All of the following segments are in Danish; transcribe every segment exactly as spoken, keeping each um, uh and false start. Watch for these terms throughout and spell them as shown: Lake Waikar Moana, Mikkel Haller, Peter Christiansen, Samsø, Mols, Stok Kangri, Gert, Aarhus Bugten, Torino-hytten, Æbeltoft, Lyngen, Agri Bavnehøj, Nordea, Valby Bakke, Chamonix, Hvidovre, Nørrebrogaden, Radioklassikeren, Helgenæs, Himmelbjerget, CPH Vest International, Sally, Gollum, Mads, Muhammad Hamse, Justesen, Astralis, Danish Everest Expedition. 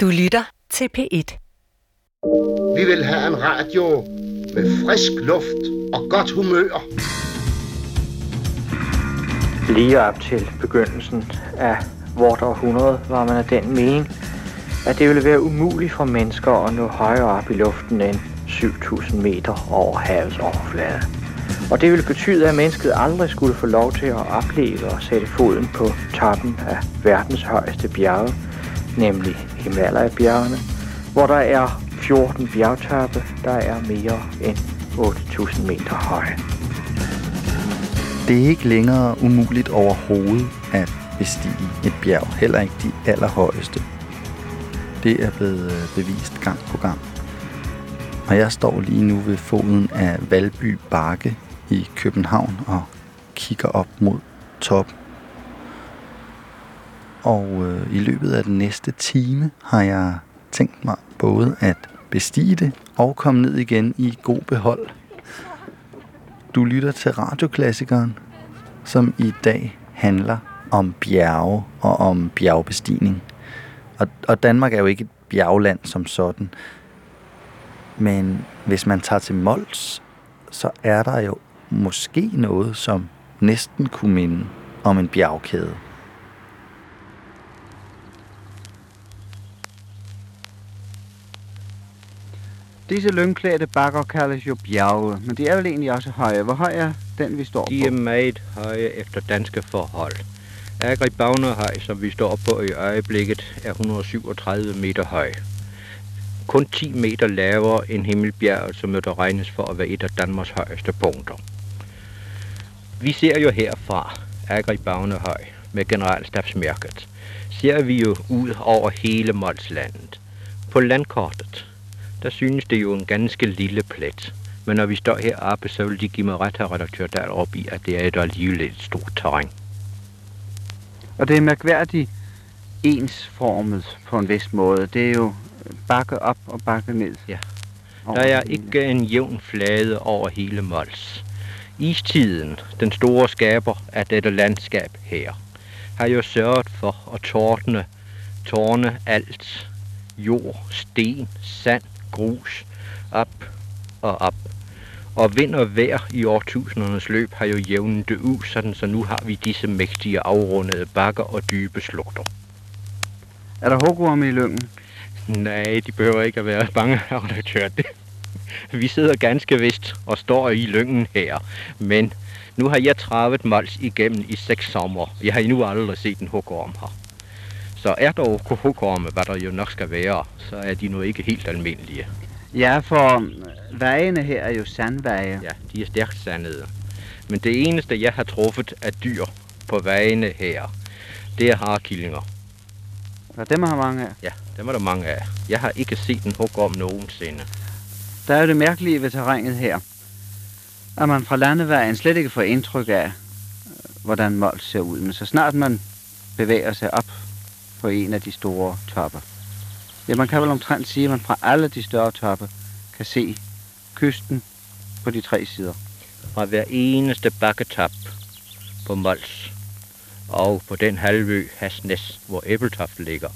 Du lytter til P et. Vi vil have en radio med frisk luft og godt humør. Lige op til begyndelsen af vort århundrede var man af den mening, at det ville være umuligt for mennesker at nå højere op i luften end syv tusind meter over havets overflade. Og det ville betyde, at mennesket aldrig skulle få lov til at opleve og sætte foden på toppen af verdens højeste bjerge, nemlig Himalaya-bjergene, hvor der er fjorten bjergtoppe, der er mere end otte tusind meter høje. Det er ikke længere umuligt overhovedet at bestige et bjerg, heller ikke de allerhøjeste. Det er blevet bevist gang på gang. Og jeg står lige nu ved foden af Valby Bakke i København og kigger op mod toppen. Og øh, i løbet af den næste time har jeg tænkt mig både at bestige det og komme ned igen i god behold. Du lytter til Radioklassikeren, som i dag handler om bjerge og om bjergbestigning. Og, og Danmark er jo ikke et bjergland som sådan. Men hvis man tager til Mols, så er der jo måske noget, som næsten kunne minde om en bjergkæde. Disse lyngklædte bakker kaldes jo bjerge, men de er vel egentlig også høje. Hvor høj er den, vi står på? De er meget høje efter danske forhold. Agri Bavnehøj, som vi står på i øjeblikket, er et hundrede og syvogtredive meter høj. Kun ti meter lavere end Himmelbjerget, som jo der regnes for at være et af Danmarks højeste punkter. Vi ser jo herfra Agri Bavnehøj med generalstabsmærket. Ser vi jo ud over hele Molslandet. På landkortet, der synes det jo en ganske lille plet. Men når vi står heroppe, så vil de give mig ret her, redaktør Dallerup, i, at det er et alligevel et stort terræn. Og det er mærkværdigt ensformet på en vis måde. Det er jo bakke op og bakke ned. Ja. Der er ikke en jævn flade over hele Mols. Istiden, den store skaber af dette landskab her, har jo sørget for at tårne, tårne alt jord, sten, sand, grus op og op. Og vind og vejr i årtusindernes løb har jo jævnet det ud, sådan så nu har vi disse mægtige afrundede bakker og dybe slugter. Er der hugorme i Lyngen? Nej, de behøver ikke at være bange, redaktør. Vi sidder ganske vist og står i Lyngen her, men nu har jeg travet Mols igennem i seks sommer. Jeg har endnu aldrig set en hugorm her. Så er der hugorme, hvad der jo nok skal være, så er de nu ikke helt almindelige. Ja, for vejene her er jo sandveje. Ja, de er stærkt sandede. Men det eneste, jeg har truffet af dyr på vejene her, det er harekillinger. Og dem har mange af? Ja, dem er der mange af. Jeg har ikke set en hugorm nogensinde. Der er jo det mærkelige ved terrænet her, at man fra landevejen slet ikke får indtryk af, hvordan Mols ser ud. Men så snart man bevæger sig op på en af de store topper. Ja, man kan vel omtrent sige, at man fra alle de større toppe kan se kysten på de tre sider. Fra hver eneste bakketop på Mols og på den halvø Hasnes, hvor Æbeltoft ligger,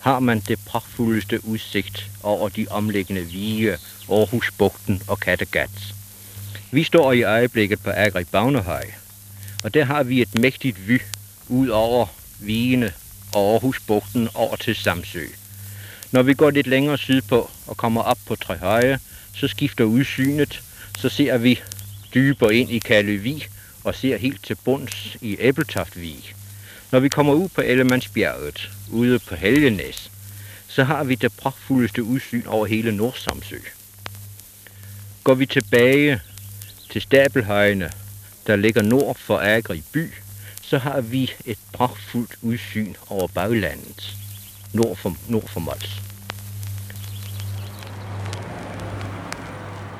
har man det pragtfuldeste udsigt over de omliggende vige, Aarhus Bugten og Kattegat. Vi står i øjeblikket på Agri Bavnehøj, og der har vi et mægtigt vy ud over vigene og Aarhus Bugten over til Samsø. Når vi går lidt længere sydpå og kommer op på Træhøje, så skifter udsynet, så ser vi dybere ind i Kalleøvig og ser helt til bunds i Æbletaft Vig. Når vi kommer ud på Ellemandsbjerget, ude på Helgenæs, så har vi det pragtfuldeste udsyn over hele Nordsamsø. Går vi tilbage til Stabelhøjene, der ligger nord for Agri by, så har vi et pragtfuldt udsyn over baglandet, nord for, nord for Mols.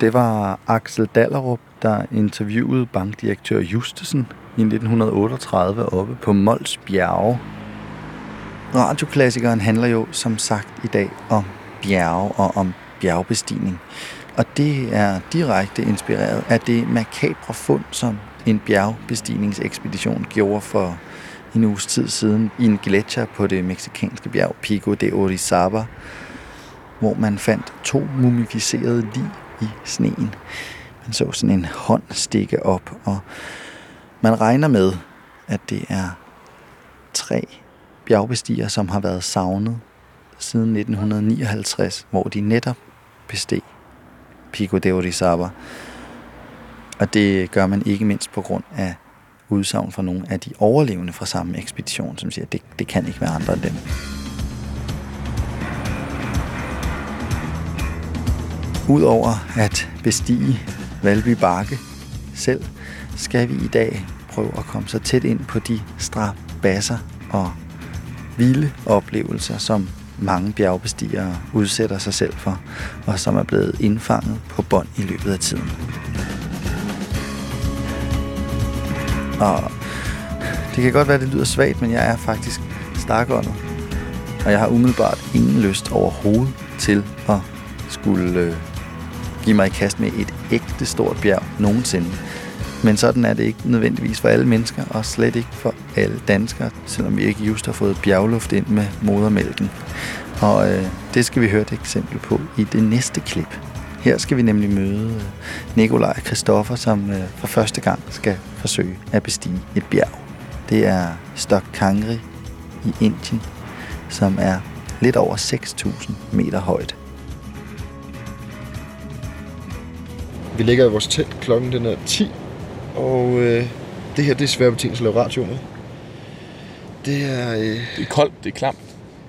Det var Axel Dallerup, der interviewede bankdirektør Justesen i nitten otteogtredive oppe på Mols bjerge. Radioklassikeren handler jo som sagt i dag om bjerge og om bjergbestigning. Og det er direkte inspireret af det makabre fund, som en bjergbestigningsekspedition gjorde for en uges tid siden i en gletsjer på det meksikanske bjerg Pico de Orizaba, hvor man fandt to mumificerede lig i sneen. Man så sådan en hånd stikke op, og man regner med, at det er tre bjergbestigere, som har været savnet siden nitten nioghalvtreds, hvor de netop besteg Pico de Orizaba. Og det gør man ikke mindst på grund af udsagn fra nogle af de overlevende fra samme ekspedition, som siger, at det, det kan ikke være andre end dem. Udover at bestige Valby Bakke selv, skal vi i dag prøve at komme så tæt ind på de strabasser og vilde oplevelser, som mange bjergbestigere udsætter sig selv for, og som er blevet indfanget på bånd i løbet af tiden. Og det kan godt være, det lyder svagt, men jeg er faktisk stakåndet. Og jeg har umiddelbart ingen lyst overhovedet til at skulle øh, give mig i kast med et ægte stort bjerg nogensinde. Men sådan er det ikke nødvendigvis for alle mennesker, og slet ikke for alle danskere, selvom vi ikke just har fået bjergluft ind med modermælken. Og øh, det skal vi høre et eksempel på i det næste klip. Her skal vi nemlig møde Nikolaj Christoffer, som for første gang skal forsøge at bestige et bjerg. Det er Stok Kangri i Indien, som er lidt over seks tusind meter højt. Vi ligger i vores telt, klokken den er ti, og øh, det her det er svært betingelser at lave radio med. Det er, øh... det er koldt, det er klamt,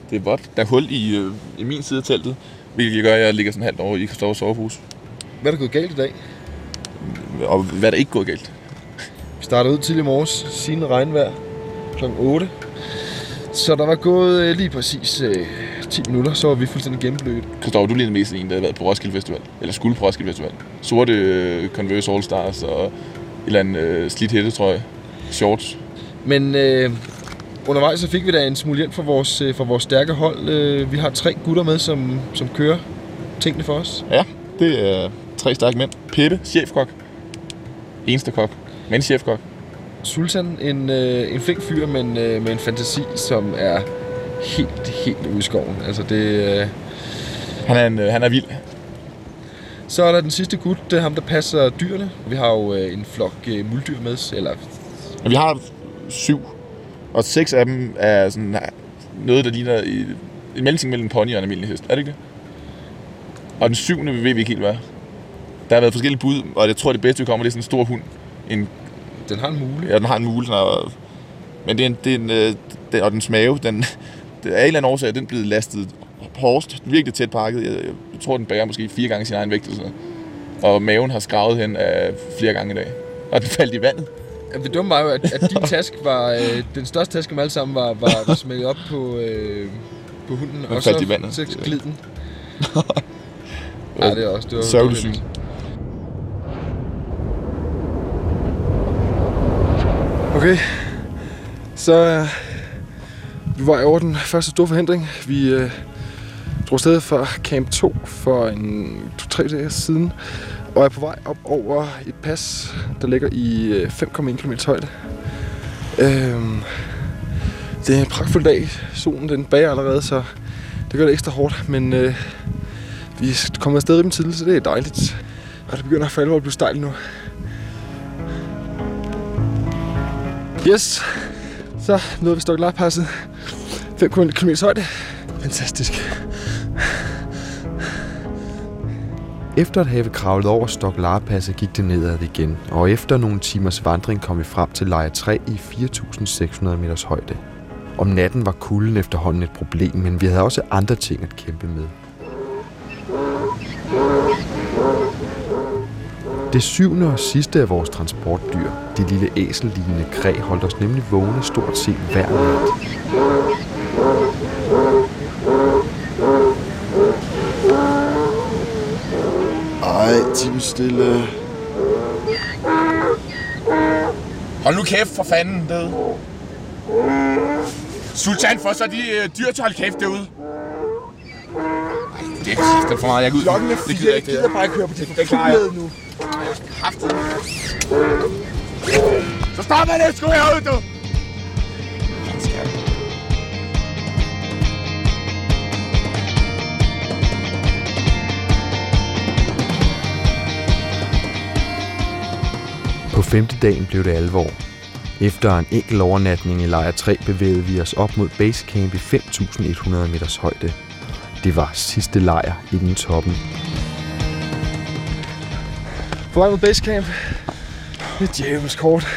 det er vådt. Der er hul i, øh, i min side af teltet. Hvilket gør, at jeg ligger sådan halvt over i Christoffers sovepose. Hvad er der gået galt i dag? Og hvad er der ikke gået galt? Vi startede ud tidlig i morges, siden regnvejr, klokken otte. Så der var gået lige præcis øh, ti minutter, så var vi fuldstændig gennemblødt. Christoffer, du lignede mest en, der havde været på Roskilde Festival. Eller skulle på Roskilde Festival. Sorte øh, Converse All Stars og et eller andet øh, slidt hættetrøje. Shorts. Men øh, undervejs så fik vi da en smule hjælp fra vores, fra vores stærke hold. Vi har tre gutter med, som, som kører tingene for os. Ja, det er tre stærke mænd. Peppe, chefkok. Eneste kok, men chefkok. Sultan, en, en flink fyr, men med en fantasi, som er helt, helt ude i skoven. Altså det... Han er, en, han er vild. Så er der den sidste gut, det er ham, der passer dyrene. Vi har jo en flok muldyr med, eller... Vi har syv. Og seks af dem er sådan nej, noget, der ligner i, en mellemting mellem pony og en almindelig hest. Er det ikke det? Og den syvende ved vi ikke helt, hvad. Der har været forskellige bud, og jeg tror, det bedste, vi kommer, det er sådan en stor hund. En, den har en mule. Ja, den har en mule. Sådan, og, men det er en, det er en, øh, den, og dens mave, den, den er en eller anden årsag, den er blevet lastet hårdest. Virkelig tæt pakket. Jeg, jeg tror, den bærer måske fire gange sin egen vægt. Og, sådan. Og maven har skravet hen øh, flere gange i dag. Og den faldt i vandet. Det dumme var jo, at, at din taske var, øh, den største taske med alle sammen, var, var, var smækket op på, øh, på hunden, og så, så glid den. Nej, det er også, det var sørgeligt sygt. Okay, så øh, vi var over den første store forhindring. Vi øh, drog afsted fra Camp to for en to-tre dage siden. Og er på vej op over et pas, der ligger i fem komma en kilometer højde. Øhm, det er en pragtfuld dag. Solen den bager allerede, så det gør det ekstra hårdt. Men øh, vi kommer afsted rimelig tidligt, så det er dejligt. Og det begynder for alvor at blive stejlt nu. Yes! Så nåede vi Stok Kangri-passet. fem komma en kilometer højde. Fantastisk. Efter at have kravlet over Stok Kangri-passet gik det nedad igen, og efter nogle timers vandring kom vi frem til lejr tre i fire tusind seks hundrede meters højde. Om natten var kulden efterhånden et problem, men vi havde også andre ting at kæmpe med. Det syvende og sidste af vores transportdyr, det lille æsellignende kræ, holdt os nemlig vågne stort set hver nat. Tim stille. Hold nu kæft for fanden derude. Sultan, for så de uh, dyr til hold kæft derude. Ej, det er præcis, det er for meget. Jeg gider ikke. Det gider jeg ikke. Jeg gider bare ikke høre på det. Det klarer jeg. Nu. Så stopper det sgu herude, du. femte dagen blev det alvor. Efter en enkel overnatning i lejr tre bevægede vi os op mod basecamp i fem tusind et hundrede meters højde. Det var sidste lejr inden toppen. På vej mod basecamp. Det er djævels kort.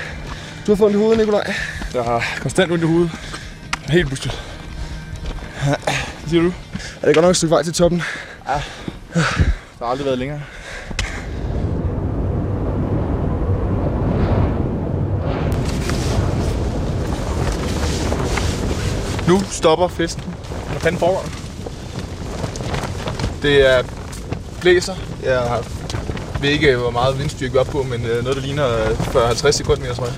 Du har fået ondt i hovedet, Nikolaj. Jeg har konstant ondt i hovedet. Helt bustet. Ja. Hvad siger du? Er det godt nok et stykke vej til toppen? Ja. Det har aldrig været længere. Nu stopper festen. Hvad fanden foregår der? Det er blæser. Jeg ved ikke, hvor meget vindstyrke vi er op på, men noget, der ligner fyrre til halvtreds sekundmeter, tror jeg.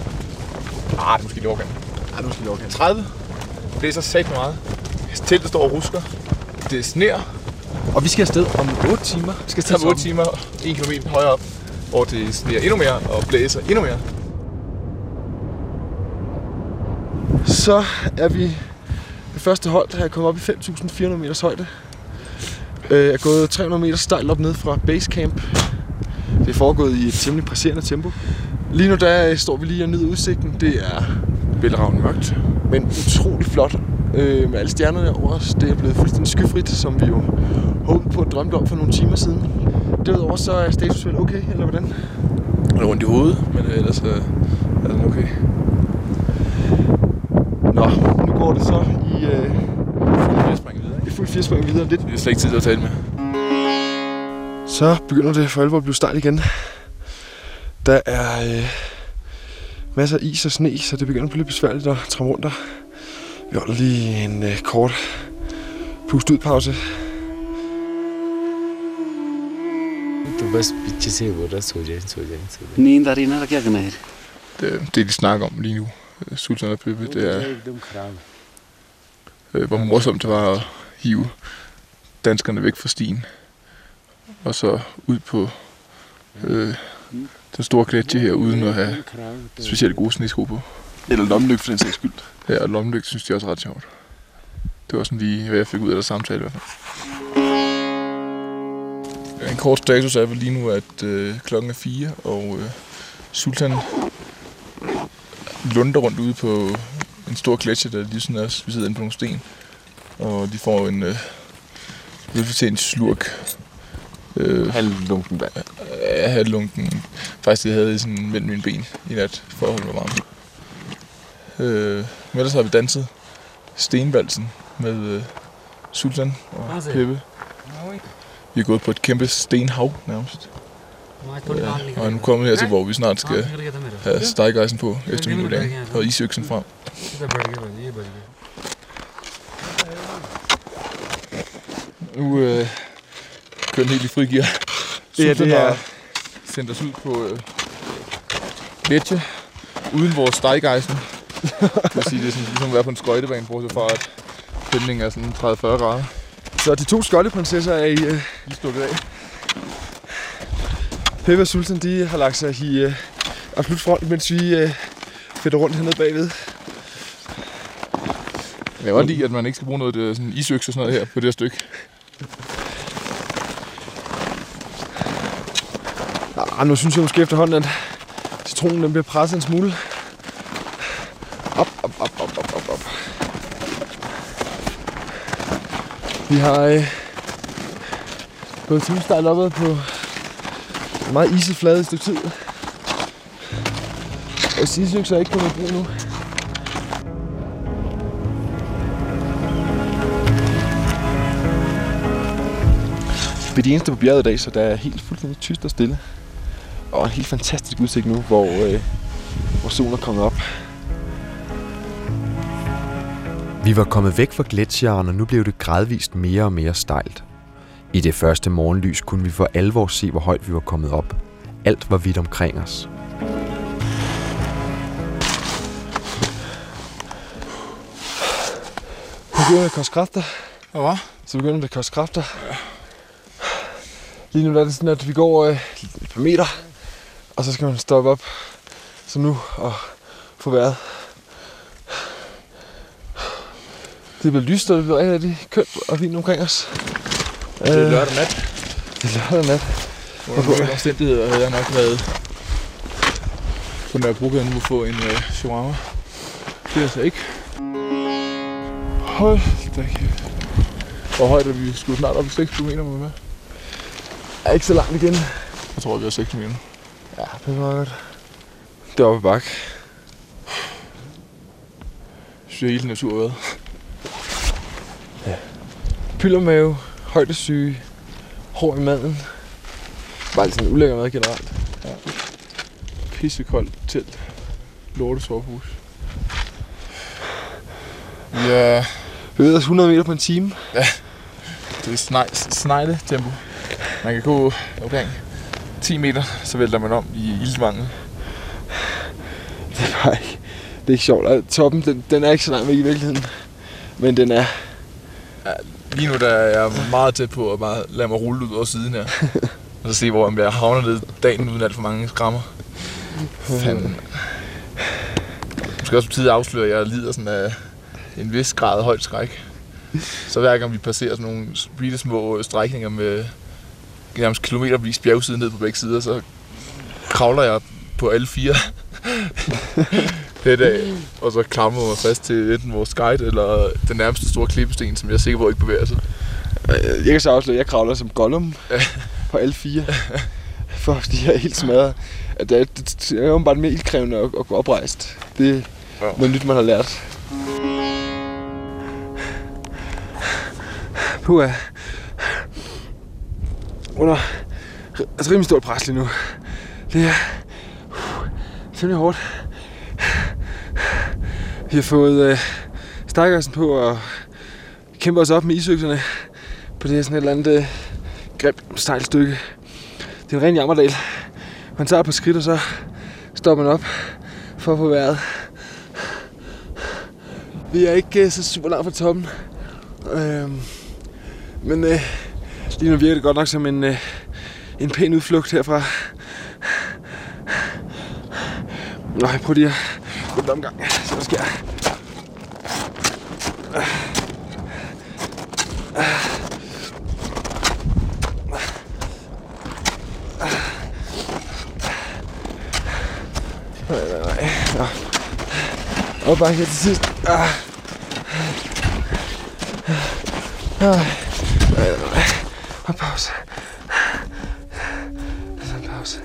Ah, det er måske lige overgang. Ah, det er måske lige overgang. tredive. Det blæser satme meget. Teltet står og rusker. Det sner. Og vi skal afsted om otte timer. Vi skal afsted om otte timer, en kilometer højere op, hvor det sner endnu mere og blæser endnu mere. Så er vi det første hold, der er kommet op i fem tusind fire hundrede meters højde. Jeg er gået tre hundrede meter stejlt op ned fra basecamp. Det er foregået i et temmelig presserende tempo. Lige nu der står vi lige og nyder udsigten. Det er bælragende mørkt, men utrolig flot øh, med alle stjernerne over os. Det er blevet fuldstændig skyfrit, som vi jo håbede på og drømte om for nogle timer siden. Derudover så er status vel okay, eller hvordan? Det er rundt i hovedet, men ellers øh, er den okay. Nå, nu går det så i... Øh, fuld firespring videre lidt. Det er slet ikke tid at tale med. Så begynder det for alvor at blive stejlt igen. Der er øh, masser af is og sne, så det begynder at blive lidt besværligt at tramme rundt der. Vi holder lige en øh, kort pust-ud-pause. Det, det de snakker om lige nu, Sultan og Peppe, det er... Øh, hvor morsomt det var at hive danskerne væk fra stien og så ud på øh, den store gletsjer her uden at have specielt gode snesko på. Eller lommelygte for den sags skyld. Ja, og lommelygte synes de også er ret sjovt. Det var sådan lige, hvad jeg fik ud af deres samtale i hvert fald. En kort status er vel lige nu, at øh, klokken er fire, og øh, Sultan lunder rundt ude på en stor gletsjer, der lige sådan er, vi sidder inde på nogle sten. Og de får en øh, velfortjent slurk. Øh, halvlunken vand. Ja, halvlunken. Faktisk, det havde jeg sådan mellem mine ben i nat, for at holde mig varm. Øh, men ellers har vi danset stenvalsen med øh, Sultan og Peppe. Vi er gået på et kæmpe stenhav nærmest. Ja, og nu kommer vi her til, hvor vi snart skal have stegejsen på efter middagen og isøksen frem. Nu øh, kører den helt i frigear. Ja, det har sendt os ud på øh, gletsjer uden vores stegejsen. Det vil sige, det er sådan, ligesom at være på en skøjtebane, bortset fra at pendlingen er sådan tredive til fyrre grader. Så de to skøjteprinsesser er i øh, lige stukket af. Peppe og Sultan, de har lagt sig i øh, absolut front, mens vi øh, fedter rundt hernede bagved. Jeg var lige, at man ikke skal bruge noget af isøks og sådan noget her på det her stykke. Ah, nu synes jeg måske efterhånden, at citronen den bliver presset en smule. Op, op, op, op, op, op, op. Vi har øh, gået timestejl opad på meget iset flade i et stykke tid. Vores isøks er ikke kommet i brug nu. Vi er de eneste på bjerget i dag, så der er helt fuldstændig tyst og stille. Og en helt fantastisk udsigt nu, hvor, øh, hvor solen er kommet op. Vi var kommet væk fra gletsjeren, og nu blev det gradvist mere og mere stejlt. I det første morgenlys kunne vi for alvor se, hvor højt vi var kommet op. Alt var hvidt omkring os. Nu begynder det at koste kræfter. Hvad var? Så begynder det at koste kræfter. Lige nu er det sådan, at vi går øh, et par meter, og så skal man stoppe op, så nu, og få vejret. Det bliver lyst, og det bliver rigtig kønt og fint omkring os. Det er lørdag nat. Det er lørdag nat. Hvor er det omstændighed, og jeg har nok været på Nørrebrogaden må få en øh, shawarma. Det er altså ikke. Hold da kæft. Hvor højt er vi? Skulle snart op i seks kilometer med med? Er ikke så langt igen. Jeg tror, vi er seks kilometer. Ja, det var godt. Det er oppe i bakke. Jeg synes, jeg er helt naturværet. Ja. Pyldermave, højdesyge, hård i maden. Bare sådan en ulækker mad generelt. Ja. Pissekoldt telt. Lortesovepose. Ja. Bevæger os hundrede meter på en time. Ja. Det er snej, snegle tempo. Man kan gå omkring ti meter, så vælter man om i iltmangel. Det er bare ikke, det er ikke sjovt. Og toppen, den, den er ikke så langt væk i virkeligheden. Men den er... Ja, lige nu der er jeg meget tæt på at bare lade mig rulle ud over siden her. Og så se, hvor jeg havner ned dagen uden alt for mange skrammer. Fanden. Måske også på tide afsløre, at jeg lider sådan af en vis grad højt skræk. Så hver gang vi passerer sådan nogle bitte små strækninger med nærmest kilometervis bjergsiden ned på begge sider, så kravler jeg på alle fire det dag, og så klamrer mig fast til enten vores guide eller den nærmeste store klippesten, som jeg er sikker på ikke bevæger sig. Jeg kan så afsløre, at jeg kravler som Gollum på alle fire, fordi jeg er helt smadret. At det er jo bare mere ildkrævende at gå oprejst. Det er noget nyt, man har lært. Puha. Under altså rimelig stort pres lige nu. Det er uh, simpelthen hårdt. Vi har fået uh, stakkersen på og kæmper os op med isøkserne på det her sådan et eller andet uh, grimt stejlt stykke. Det er en ren jammerdal. Man tager på skridt, og så stopper man op for at få vejret. Vi er ikke uh, så super langt fra toppen. Uh, men uh, lige nu virker det godt nok som en, øh, en pæn udflugt herfra. Nå, jeg prøver lige at gå den omgang, så der sker. Nej, nej, nej. Nå. Og bare her til sidst. Ah. Ah. Nej, nej, nej. Og pause. Så en pause.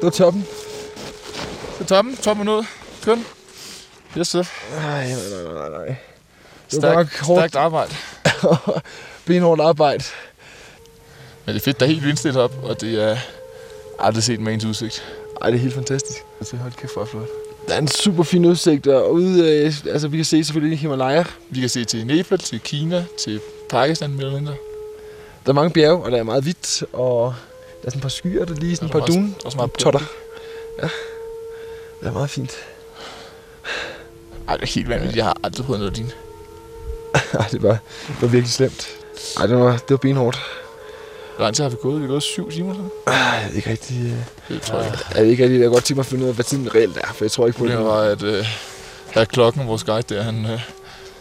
Det er toppen. Det er toppen. Toppen er nået. Skøn. Yes, sir. Nej, nej, nej, nej. Stærkt, stærkt arbejde. Benhårdt arbejde. Men det er fedt, der er helt vindstillet op, og det er aldrig set med ens udsigt. Ej, det er helt fantastisk. Altså, hold kæft, hvor er flot. Der er en super fin udsigt, og ude, øh, altså, vi kan se selvfølgelig Himalaya. Vi kan se til Nepal, til Kina, til Pakistan, mere eller mindre. Der er mange bjerge, og der er meget hvidt, og... Der er sådan et par skyer, der lige sådan et par dune, og totter. Ja, det er meget fint. Ej, det er helt vanvittigt. Jeg har aldrig prøvet noget af din. Ej, det var, det var virkelig slemt. Ej, det var, det var benhårdt. Hvor lang tid har vi gået? Vi har gået syv timer sådan? Ej, jeg ved ikke rigtig... Det tror jeg ikke. Jeg ved ikke rigtig, jeg godt tænke mig at finde ud af, hvad tiden reelt er, for jeg tror ikke på det. Det var, at øh, der er klokken, vores guide der, han... Øh, når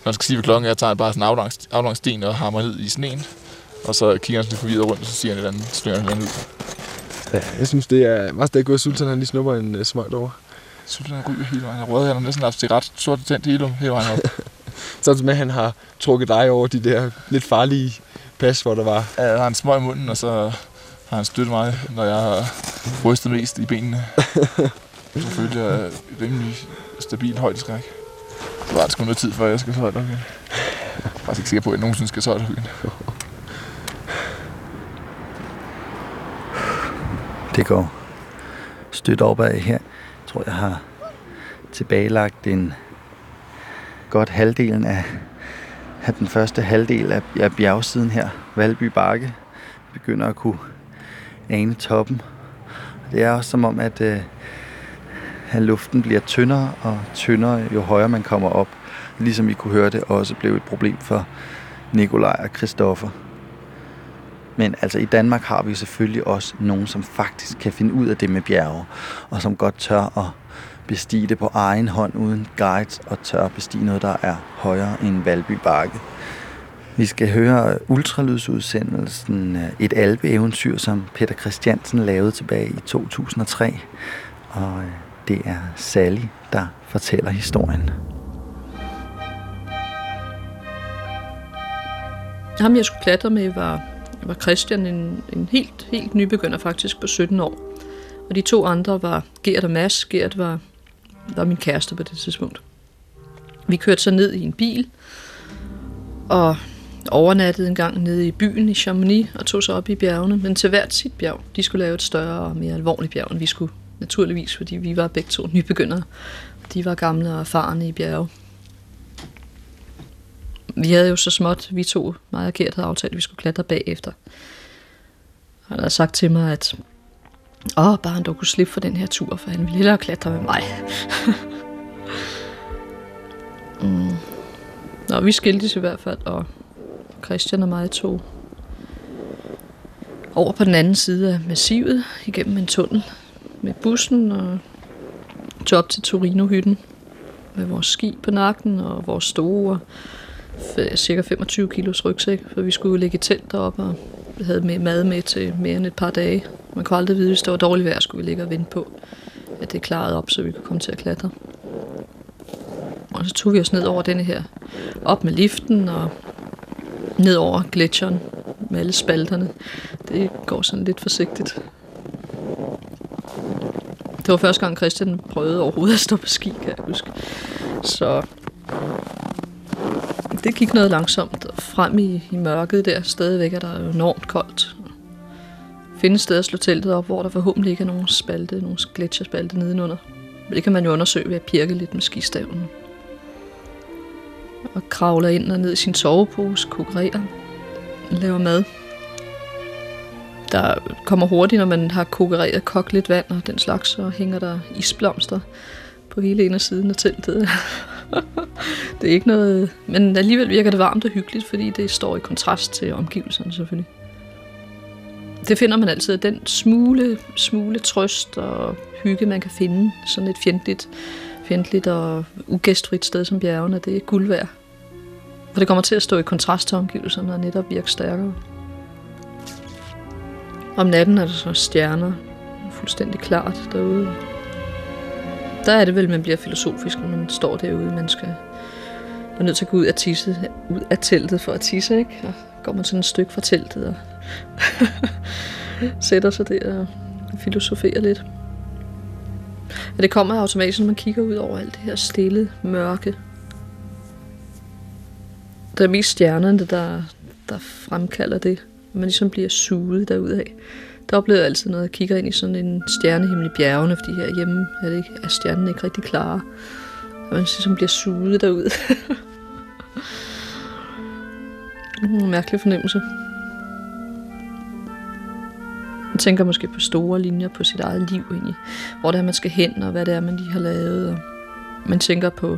han skal sige, hvad klokken er, tager han bare sådan en aflang, aflang sten og hammer ned i sneen. Og så kigger han sådan lidt forvirret rundt, og så siger han et eller andet, slynger han et eller andet ud. Ja, jeg synes, det er meget stærkt gået, at Sultan han lige snupper en uh, smøjt over. Sultan ryger hele vejen, og rødhænderne næsten har haft sig ret sort tændt hele vejen op. Sådan med, at han har trukket dig over de der lidt farlige pas, hvor der var... Ja, der har en smøj i munden, og så har han støttet mig, når jeg har rystet mest i benene. Så følte jeg rimelig stabil højdeskræk. Så var det sgu noget tid, før jeg skal så højt op igen. Jeg er faktisk ikke sikker på, at jeg nogensinde skal så højt op igen. Det går støt opad her. Jeg tror, jeg har tilbagelagt en godt halvdelen af, af den første halvdel af, af bjergsiden her. Valby Bakke begynder at kunne ane toppen. Det er også som om, at øh, at luften bliver tyndere og tyndere, jo højere man kommer op. Ligesom I kunne høre det, også blev et problem for Nikolaj og Christoffer. Men altså i Danmark har vi selvfølgelig også nogen, som faktisk kan finde ud af det med bjerge, og som godt tør at bestige det på egen hånd uden guides, og tør at bestige noget, der er højere end Valby Bakke. Vi skal høre ultralydsudsendelsen Et alpeeventyr, som Peter Christiansen lavede tilbage i to tusind og tre. Og det er Sally, der fortæller historien. Ham jeg skulle klatre med var, var Christian, en, en helt, helt nybegynder faktisk på sytten år. Og de to andre var Gert og Mads. Gert var, var min kæreste på det tidspunkt. Vi kørte så ned i en bil og overnattede en gang nede i byen i Chamonix og tog så op i bjergene, men til hvert sit bjerg. De skulle lave et større og mere alvorligt bjerg, end vi skulle, naturligvis, fordi vi var begge to nybegyndere. De var gamle og erfarne i bjerge. Vi havde jo så småt, vi to, mig og Gert, havde aftalt, at vi skulle klatre bagefter. Han havde sagt til mig, at åh, bare han dog kunne slippe for den her tur, for han ville hellere klatre med mig. mm. Nå, vi skiltes i hvert fald, og Christian og mig tog over på den anden side af massivet, igennem en tunnel med bussen, og tog op til Torino-hytten med vores ski på nakken og vores store cirka femogtyve kilos rygsæk, for vi skulle lægge telt deroppe, og havde mad med til mere end et par dage. Man kunne aldrig vide, hvis det var dårligt vejr, skulle vi ligge og vente på, at det klarede op, så vi kunne komme til at klatre. Og så tog vi os ned over denne her, op med liften og ned over gletsjeren med alle spalterne. Det går sådan lidt forsigtigt. Det var første gang Christian prøvede overhovedet at stå på ski, kan jeg huske. Så det gik noget langsomt frem i, i mørket der. Stadigvæk er der enormt koldt. Finde et sted at slå teltet op, hvor der forhåbentlig ikke er nogen spalte, nogen gletsjerspalte nedenunder. Det kan man jo undersøge ved at pirke lidt med skistaven. Og kravler ind og ned i sin sovepose, kokkerer, laver mad. Der kommer hurtigt, når man har kokkereret, kogt lidt vand og den slags, så hænger der isblomster på hele indersiden af teltet. Det er ikke noget, men alligevel virker det varmt og hyggeligt, fordi det står i kontrast til omgivelserne selvfølgelig. Det finder man altid, den smule, smule trøst og hygge, man kan finde sådan et fjendtligt, fjendtligt og ugæstfrit sted som bjergene, det er guld værd. Og det kommer til at stå i kontrast til omgivelserne og netop virker stærkere. Om natten er der så stjerner, fuldstændig klart derude. Der er det vel, man bliver filosofisk, når man står derude. Man skal er nødt til at gå ud af, tisse, ud af teltet for at tisse, ikke? Og går man sådan et stykke fra teltet og sætter sig der og filosoferer lidt. Og det kommer automatisk, når man kigger ud over alt det her stille, mørke. Der er mest stjernerne, der, der fremkalder det. Man ligesom bliver suget derudad. Der oplever jeg altid, når jeg kigger ind i sådan en stjernehimmel i bjergene, fordi herhjemme er, det ikke, er stjernen ikke rigtig klare. Og man ligesom bliver suget derud. En mærkelig fornemmelse. Man tænker måske på store linjer på sit eget liv egentlig. Hvor det er, man skal hen, og hvad det er, man lige har lavet. Og man tænker på,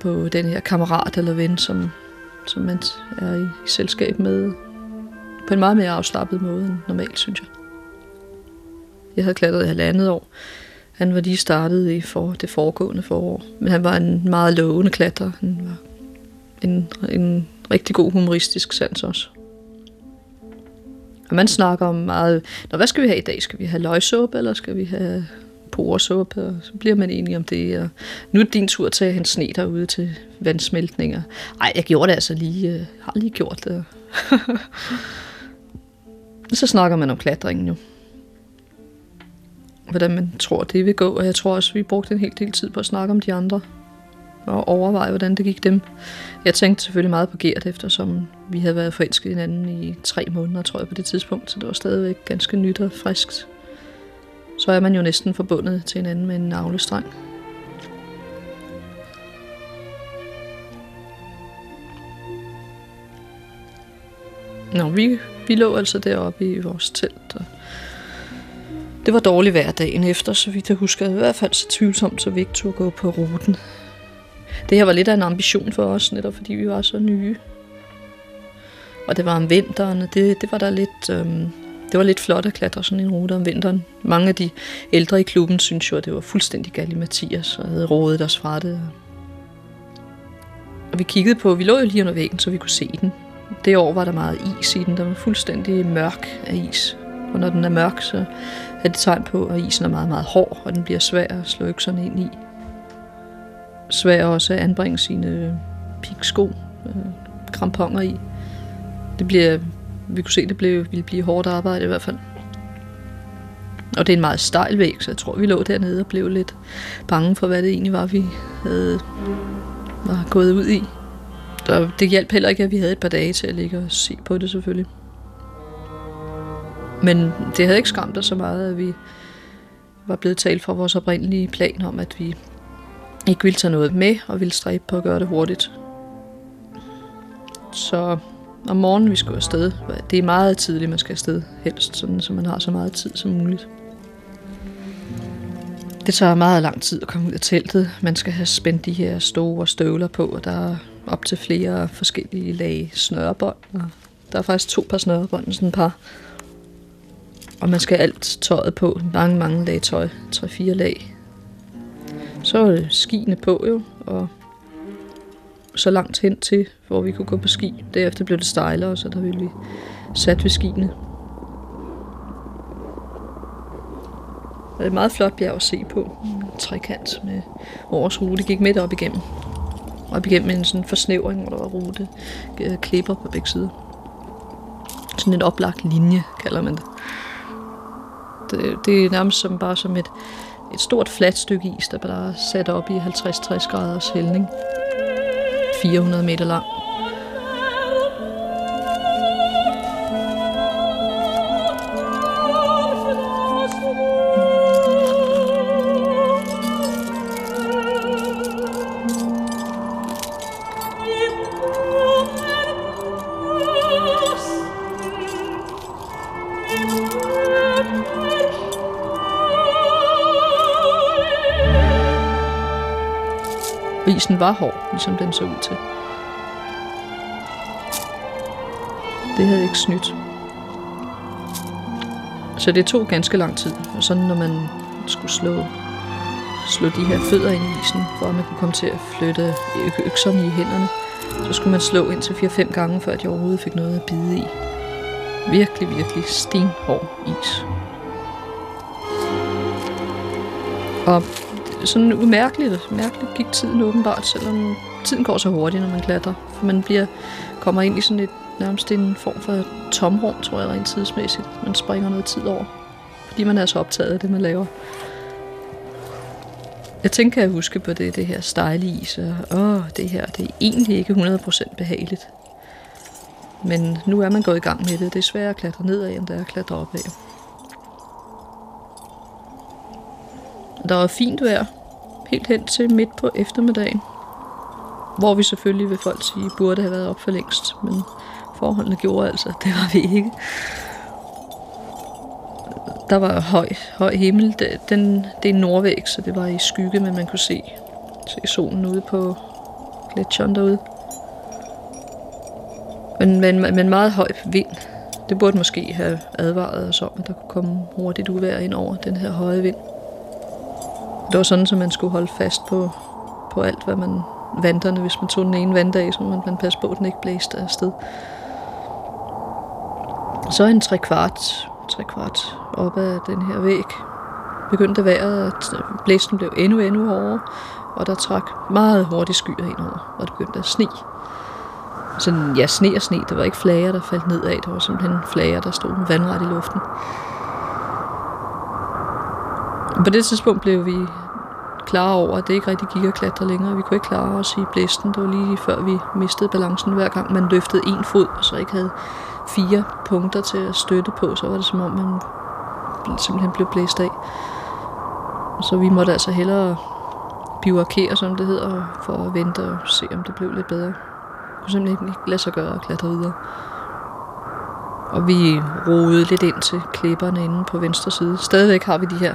på den her kammerat eller ven, som, som man er i, i selskab med. På en meget mere afslappet måde end normalt, synes jeg. Jeg havde klatret i halvandet år. Han var lige startet i for det foregående forår. Men han var en meget lovende klatrer. Han var en, en rigtig god humoristisk sans også. Og man snakker om meget, nå, hvad skal vi have i dag? Skal vi have løgsuppe, eller skal vi have porsuppe? Og så bliver man enige om det. Og nu er det din tur til at hente sne derude til vandsmeltninger. Ej, jeg gjorde det altså lige. Jeg har lige gjort det. Så snakker man om klatringen jo. Hvordan man tror, det vil gå. Og jeg tror også, vi brugte en hel del tid på at snakke om de andre. Og overveje, hvordan det gik dem. Jeg tænkte selvfølgelig meget på Gert, eftersom vi havde været forelsket hinanden i tre måneder, tror jeg, på det tidspunkt. Så det var stadigvæk ganske nyt og friskt. Så er man jo næsten forbundet til hinanden med en navlestreng. Nå, vi, vi lå altså deroppe i vores telt, og Det var dårligt vejr dagen efter, så vidt jeg husker. I hvert fald så tvivlsomt, så vi ikke turde gå på ruten. Det her var lidt af en ambition for os, netop fordi vi var så nye. Og det var om vinteren, og det, det var der lidt... Øhm, det var lidt flot at klatre sådan en rute om vinteren. Mange af de ældre i klubben syntes jo, at det var fuldstændig galimatias, og havde rådet os fra det. Og vi kiggede på, vi lå jo lige under væggen, så vi kunne se den. Det år var der meget is i den, der var fuldstændig mørk af is. Og når den er mørk, så er det tegn på, at isen er meget, meget hård, og den bliver svær at slå økserne ind i. Svær også at anbringe sine piksko, kramponger i. Det bliver... Vi kunne se, at det blev, ville blive hårdt arbejde i hvert fald. Og det er en meget stejl væg, så jeg tror, vi lå dernede og blev lidt bange for, hvad det egentlig var, vi havde, var gået ud i. Så det hjalp heller ikke, at vi havde et par dage til at ligge og se på det selvfølgelig. Men det havde ikke skræmt os så meget, at vi var blevet talt fra vores oprindelige plan om, at vi ikke ville tage noget med og ville stræbe på at gøre det hurtigt. Så... Om morgenen vi skulle afsted. Det er meget tidligt, man skal afsted helst, sådan, så man har så meget tid som muligt. Det tager meget lang tid at komme ud af teltet. Man skal have spændt de her store støvler på, og der er op til flere forskellige lag snørebånd. Og der er faktisk to par snørebånd, sådan et par. Og man skal have alt tøjet på. Mange, mange lag tøj. tre fire lag. Så er skiene på jo, og... så langt hen til, hvor vi kunne gå på ski. Derefter blev det stejlere, så der ville vi sat ved skiene. Det er et meget flot bjerg at se på. En trekant med Aarhus rute. Det gik midt op igennem. Op igennem en sådan forsnævring, hvor der var rute. Klipper på begge sider. Sådan en oplagt linje, kalder man det. Det, det er nærmest som, bare som et, et stort fladt stykke is, der bare er sat op i halvtreds til tres graders hældning. fire hundrede meter lang. Isen var hård, ligesom den så ud til. Det havde ikke snydt. Så det tog ganske lang tid. Og sådan, når man skulle slå, slå de her fødder ind i isen, for at man kunne komme til at flytte økserne i hænderne, så skulle man slå indtil fire fem gange, før de overhovedet fik noget at bide i. Virkelig, virkelig stenhård is. Og sådan umærkeligt. Mærkeligt gik tiden åbenbart, selvom tiden går så hurtigt, når man klatrer. For man bliver, kommer ind i sådan et, nærmest en form for tomrum, tror jeg, rent tidsmæssigt. Man springer noget tid over, fordi man er så optaget af det, man laver. Jeg tænker, at jeg husker på det, det her stejle is, og åh, det her, det er egentlig ikke hundrede procent behageligt. Men nu er man gået i gang med det. Det er sværere at klatre nedad, end det er at klatre opad. Der var fint vejr, helt hen til midt på eftermiddagen, hvor vi selvfølgelig, vil folk sige, burde have været op for længst, men forholdene gjorde altså, det var vi ikke. Der var høj, høj himmel. Den, det er nordvæg, så det var i skygge, men man kunne se, se solen ude på gletsjeren derude. Men, men, men meget høj vind. Det burde måske have advaret os om, at der kunne komme hurtigt uvejr ind over den her høje vind. Det var sådan, at man skulle holde fast på, på alt, hvad man vandrene. Hvis man tog den ene vanddag, så man, man passe på, at den ikke blæste afsted. Så en tre kvart, tre kvart op ad den her væg begyndte vejret, at blæsten blev endnu, endnu hårdere, og der trak meget hurtigt skyer indover, og det begyndte at sne. Sådan, ja, sne og sne. Det var ikke flager, der faldt nedad. Det var simpelthen flager, der stod med vandret i luften. På det tidspunkt blev vi klar over, at det ikke rigtig gik at klatre længere. Vi kunne ikke klare os i blæsten. Det var lige før, vi mistede balancen. Hver gang man løftede en fod, og så ikke havde fire punkter til at støtte på, så var det som om, man simpelthen blev blæst af. Så vi måtte altså hellere bivarkere, som det hedder, for at vente og se, om det blev lidt bedre. Det kunne simpelthen ikke lade sig gøre at klatre videre. og vi roede lidt ind til klipperne inde på venstre side. Stadigvæk har vi de her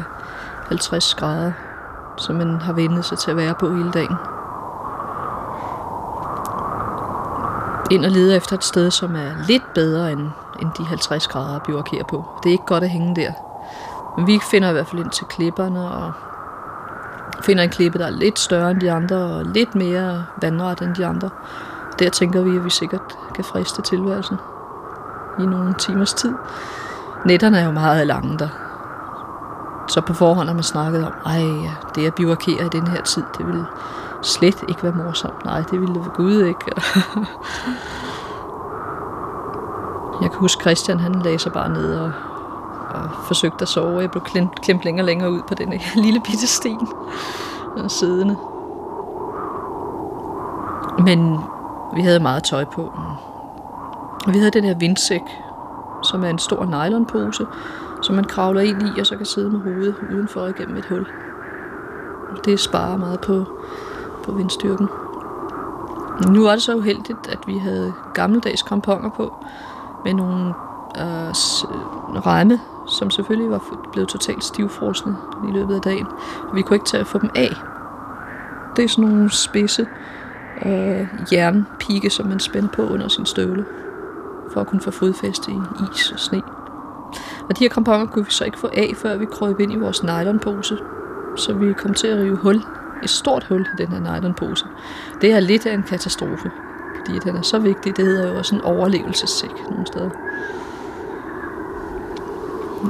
halvtreds grader, som man har vendt sig til at være på hele dagen. Ind og lede efter et sted, som er lidt bedre end, end de halvtreds grader, vi markerer på. Det er ikke godt at hænge der. Men vi finder i hvert fald ind til klipperne, og finder en klippe, der er lidt større end de andre, og lidt mere vandret end de andre. Der tænker vi, at vi sikkert kan friste tilværelsen i nogle timers tid. Nætterne er jo meget lange der. Så på forhånd har man snakket om, ej, det at bivarkere i den her tid, det ville slet ikke være morsomt. Nej, det ville Gud ikke. Jeg kan huske, Christian, han lagde sig bare ned og, og forsøgte at sove. Jeg blev klemt, klemt længere og længere ud på den lille bitte sten og siddende. Men vi havde meget tøj på. Vi havde den her vindsæk, som er en stor nylonpose, som man kravler ind i, og så kan sidde med hovedet udenfor igennem et hul. Det sparer meget på, på vindstyrken. Nu var det så uheldigt, at vi havde gammeldags kramponer på, med nogle øh, s- remme, som selvfølgelig var blevet totalt stivfrosne i løbet af dagen. Vi kunne ikke tage at få dem af. Det er sådan nogle spidse øh, jernpigge, som man spænder på under sin støvle, for at kunne få fodfæste i is og sne. Og de her kramponer kunne vi så ikke få af, før vi krøb ind i vores nylonpose. Så vi kom til at rive hul, et stort hul i den her nylonpose. Det er lidt af en katastrofe, fordi den er så vigtig. Det hedder jo også en overlevelsessæk nogle steder.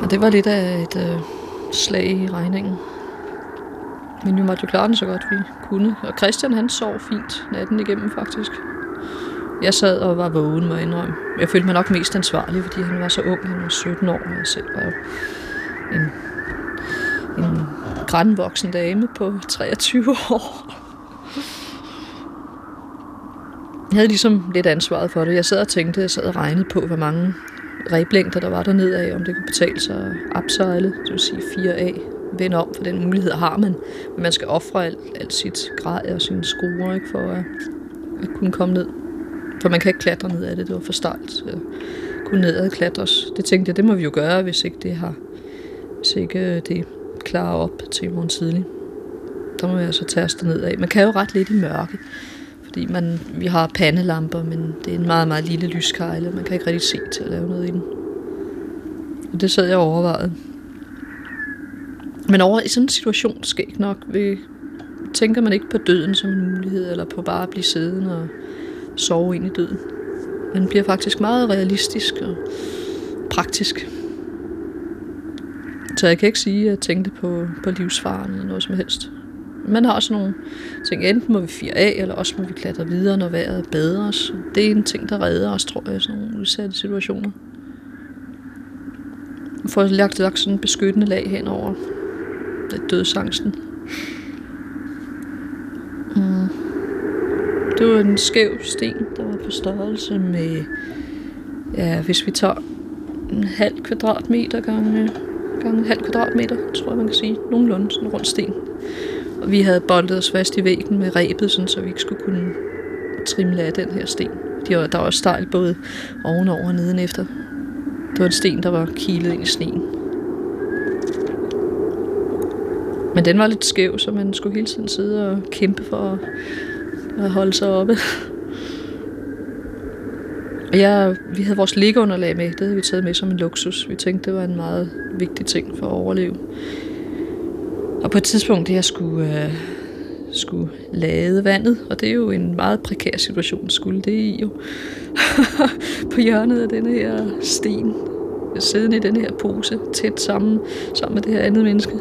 Og det var lidt af et øh, slag i regningen. Men vi måtte jo klare den så godt vi kunne. Og Christian, han sov fint natten igennem faktisk. Jeg sad og var vågen, må jeg indrømme. Jeg følte mig nok mest ansvarlig, fordi han var så ung. Han var sytten år, og jeg selv var en, en grænvoksen dame på treogtyve år. Jeg havde ligesom lidt ansvaret for det. Jeg sad og tænkte, jeg sad og regnede på, hvor mange reblængder der var dernede af, om det kunne betale sig at opsejle, det vil sige fire A. Vende om, for den mulighed har man. Men man skal ofre alt, alt sit grej og sine skruer, ikke, for at, at kunne komme ned. For man kan ikke klatre ned af det, det var for stejlt. Kunne nedad klatres. Det tænkte jeg, det må vi jo gøre, hvis ikke det har, hvis ikke det klarer op til morgen tidlig. Der må jeg så tage os dernedad. Man kan jo ret lidt i mørke, fordi man, vi har pandelamper, men det er en meget, meget lille lyskejle. Man kan ikke rigtig se til at lave noget i den. Og det sad jeg overvejet. Men over i sådan en situation skal ikke nok. Ved, tænker man ikke på døden som en mulighed, eller på bare at blive siddende og sove ind i døden. Man bliver faktisk meget realistisk og praktisk. Så jeg kan ikke sige, at jeg tænkte på, på livsfaren eller noget som helst. Man har også nogle ting. Enten må vi fire af, eller også må vi klatre videre, når vejret bader os. Det er en ting, der redder os, tror jeg, i sådan nogle udsatte situationer. Man får lagt, lagt sådan en beskyttende lag hen over dødsangsten. Mm. Det var en skæv sten, der var på størrelse med, ja, hvis vi tager en halv kvadratmeter gange, gange en halv kvadratmeter, tror jeg, man kan sige. Nogenlunde sådan en rund sten. Og vi havde boltet os fast i væggen med rebet, sådan, så vi ikke skulle kunne trimle af den her sten. De var, der var stejl både ovenover og nedenefter. Det var en sten, der var kilet ind i sneen. Men den var lidt skæv, så man skulle hele tiden sidde og kæmpe for at og holde sig oppe. Jeg, vi havde vores liggeunderlag med. Det havde vi taget med som en luksus. Vi tænkte, det var en meget vigtig ting for at overleve. Og på et tidspunkt, det jeg skulle, øh, skulle lade vandet, og det er jo en meget prekær situation, skulle det i jo. På hjørnet af denne her sten, siddende i denne her pose, tæt sammen, sammen med det her andet menneske.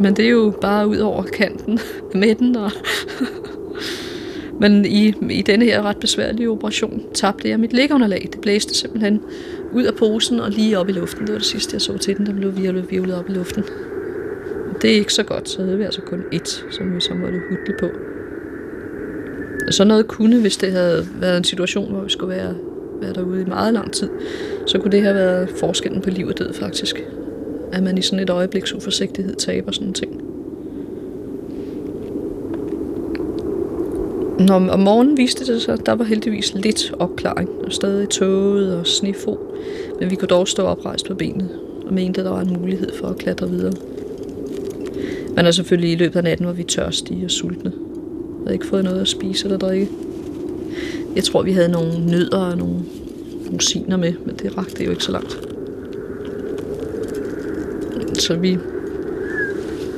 Men det er jo bare ud over kanten, midten og... Men i, i denne her ret besværlige operation tabte jeg mit liggeunderlag. Det blæste simpelthen ud af posen og lige op i luften. Det var det sidste, jeg så til den, der blev virvlet op i luften. Det er ikke så godt, så havde vi altså kun et, som vi så måtte hudle på. Og så noget kunne, hvis det havde været en situation, hvor vi skulle være, være derude i meget lang tid, så kunne det have været forskellen på liv og død faktisk. At man i sådan et øjebliks uforsigtighed taber sådan en ting. Når om morgenen viste det sig, der var heldigvis lidt opklaring, og stadig tåget og snefog, men vi kunne dog stå oprejst på benet, og mente, at der var en mulighed for at klatre videre. Men er selvfølgelig i løbet af natten, hvor vi tørstige og sultne. Vi havde ikke fået noget at spise eller drikke. Jeg tror, vi havde nogle nødder og nogle rosiner med, men det rakte jo ikke så langt. Så vi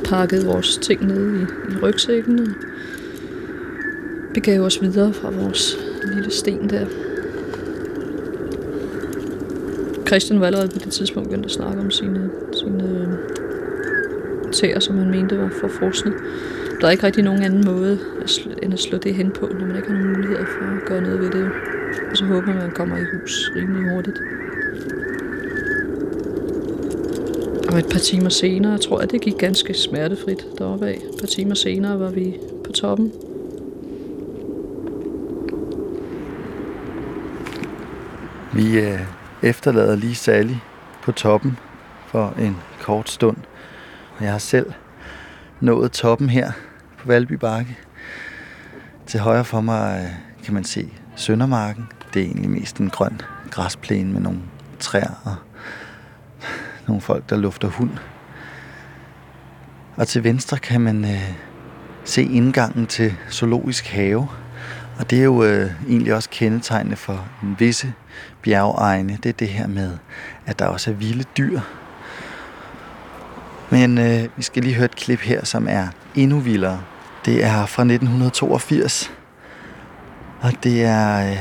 pakkede vores ting ned i, i rygsækken og begav os videre fra vores lille sten der. Christian var allerede på det tidspunkt begyndt at snakke om sine, sine tæer, som han mente var for frosne. Der er ikke rigtig nogen anden måde end at slå det hen på, når man ikke har nogen muligheder for at gøre noget ved det. Og så håber man, at man kommer i hus rimelig hurtigt. Og et par timer senere, jeg tror jeg, det gik ganske smertefrit deroppe af. Et par timer senere var vi på toppen. Vi øh, efterlader lige Sally på toppen for en kort stund. Jeg har selv nået toppen her på Valby Bakke. Til højre for mig øh, kan man se Søndermarken. Det er egentlig mest en grøn græsplæne med nogle træer og nogle folk, der lufter hund. Og til venstre kan man øh, se indgangen til Zoologisk Have. Og det er jo øh, egentlig også kendetegnende for visse bjergegne. Det er det her med, at der også er vilde dyr. Men øh, vi skal lige høre et klip her, som er endnu vildere. Det er fra nitten toogfirs. Og det er øh,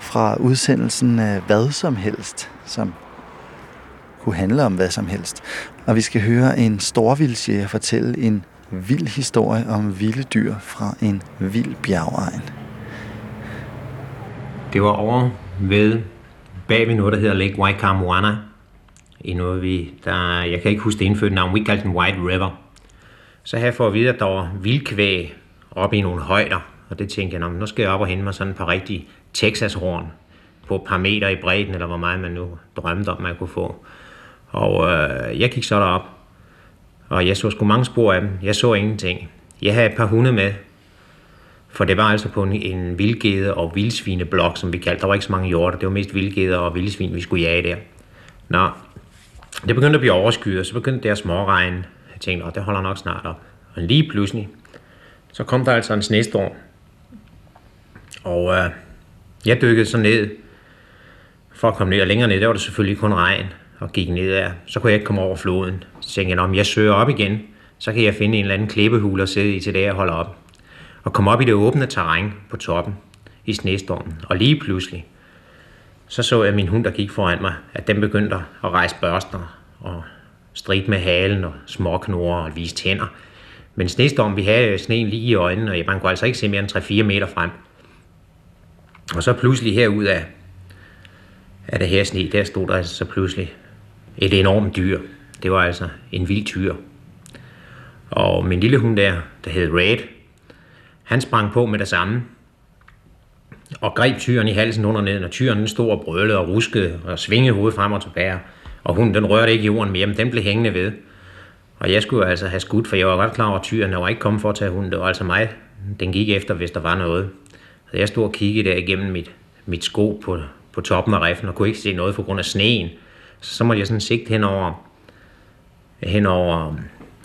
fra udsendelsen øh, Hvad som helst, som kunne handle om hvad som helst. Og vi skal høre en storvildtjæger fortælle en vild historie om vilde dyr fra en vild bjergegn. Det var over ved bag ved noget, der hedder Lake Waikar Moana. I noget, vi, der, jeg kan ikke huske det indfødte navn, vi kaldte den White River. Så her får jeg at vide, at der var vildkvæg oppe i nogle højder. Og det tænkte jeg, nu skal jeg op og hente mig sådan et par rigtige Texas-horn på et par meter i bredden, eller hvor meget man nu drømte om, man kunne få. Og øh, jeg gik så derop, og jeg så sgu mange spor af dem. Jeg så ingenting. Jeg havde et par hunde med, for det var altså på en, en vildgede- og vildsvineblok, som vi kaldte. Der var ikke så mange hjorter, det var mest vildgeder og vildsvin, vi skulle jage der. Nå, det begyndte at blive overskyet, så begyndte det at småregne. Jeg tænkte, åh, det holder nok snart op. Og lige pludselig, så kom der altså en snestorm. Og øh, jeg dykkede så ned, for at komme ned og længere ned, der var det selvfølgelig kun regn. Og gik ned der, så kunne jeg ikke komme over floden. Så tænkte jeg, om jeg søger op igen, så kan jeg finde en eller anden klippehule og sidde i til det, jeg holder op. Og komme op i det åbne terræn på toppen i snestormen. Og lige pludselig, så så jeg, at min hund, der gik foran mig, at den begyndte at rejse børster og stride med halen og småknurre og vise tænder. Men snestormen, vi havde sneen lige i øjnene, og man kunne altså ikke se mere end tre fire meter frem. Og så pludselig herud af, af det her sne, der stod der altså så pludselig et enormt dyr. Det var altså en vild tyr. Og min lille hund der, der hed Red, han sprang på med det samme og greb tyren i halsen under neden, og tyren stod og brølede og ruskede og svingede hovedet frem og tilbage. Og hunden, den rørte ikke jorden mere, men den blev hængende ved. Og jeg skulle altså have skudt, for jeg var godt klar over, at tyren var ikke kommet for at tage hunden. Det var altså mig, den gik efter, hvis der var noget. Så jeg stod og kiggede der igennem mit, mit sko på, på toppen af riften og kunne ikke se noget på grund af sneen. Så, så måtte jeg sådan sigte hen over, hen over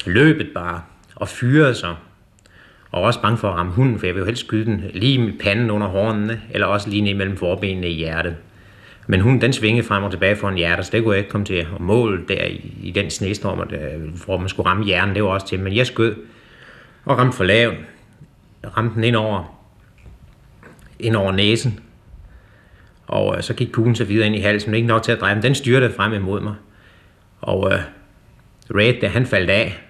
løbet bare, og fyrede sig. Og også bange for at ramme hunden, for jeg ville jo helst skyde den lige i panden under hornene, eller også lige ned mellem forbenene i hjertet. Men hunden, den svingede frem og tilbage foran hjertet, så det kunne jeg ikke komme til. Og målet der i, i den snestorm, hvor man skulle ramme hjernen, det var også til. Men jeg skød og ramte for laven. Jeg ramte den ind over, ind over næsen. Og øh, så gik kuglen så videre ind i halsen, men ikke nok til at dreje, men den styrte frem imod mig. Og øh, Red, da han faldt af,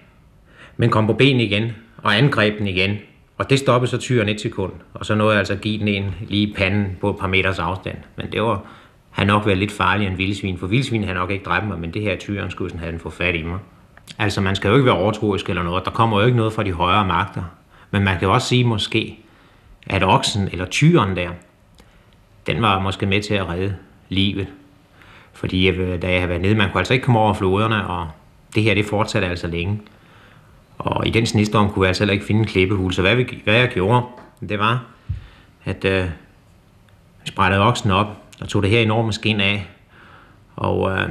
men kom på ben igen og angreb den igen. Og det stoppede så tyren et sekund, og så nåede jeg altså at give den en lige i panden på et par meters afstand. Men det var, han nok været lidt farligere end vildsvin, for vildsvin havde nok ikke dræbt mig, men det her tyren skulle sådan have den fået fat i mig. Altså man skal jo ikke være overtroisk eller noget, der kommer jo ikke noget fra de højere magter. Men man kan også sige måske, at oksen eller tyren der, den var måske med til at redde livet. Fordi jeg, da jeg havde været nede, man kunne altså ikke komme over floderne, og det her, det fortsatte altså længe. Og i den snestorm kunne jeg altså heller ikke finde en klippehul. Så hvad, vi, hvad jeg gjorde, det var, at øh, jeg sprættede oksen op og tog det her enorme skin af og øh,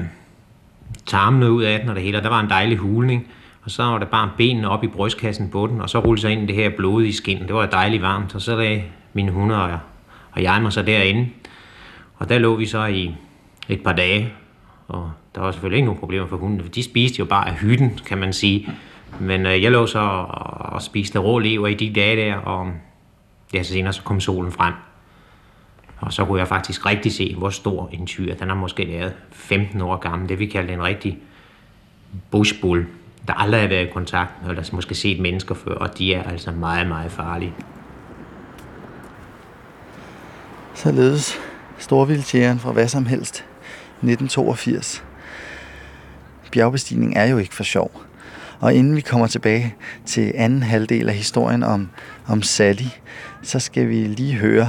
tog armene ud af den og det hele. Og der var en dejlig hulning, og så var der bare benene op i brystkassen på den, og så rullede sig ind i det her blodige skin. Det var dejligt varmt, og så lagde mine hunder og jeg, og jeg mig så derinde. Og der lå vi så i et par dage, og der var selvfølgelig ikke nogen problemer for hundene, for de spiste jo bare af hytten, kan man sige. Men øh, jeg lå så og, og spiste rå lever i de dage der, og ja, så senere så kom solen frem. Og så kunne jeg faktisk rigtig se, hvor stor en tyr. Den har måske været femten år gammel, det vi kaldte en rigtig bushbull, der aldrig har været i kontakt med, eller måske set mennesker før, og de er altså meget, meget farlige. Således storvildtjægeren fra hvad som helst, nitten toogfirs. Bjergbestigning er jo ikke for sjov. Og inden vi kommer tilbage til anden halvdel af historien om, om Sally, så skal vi lige høre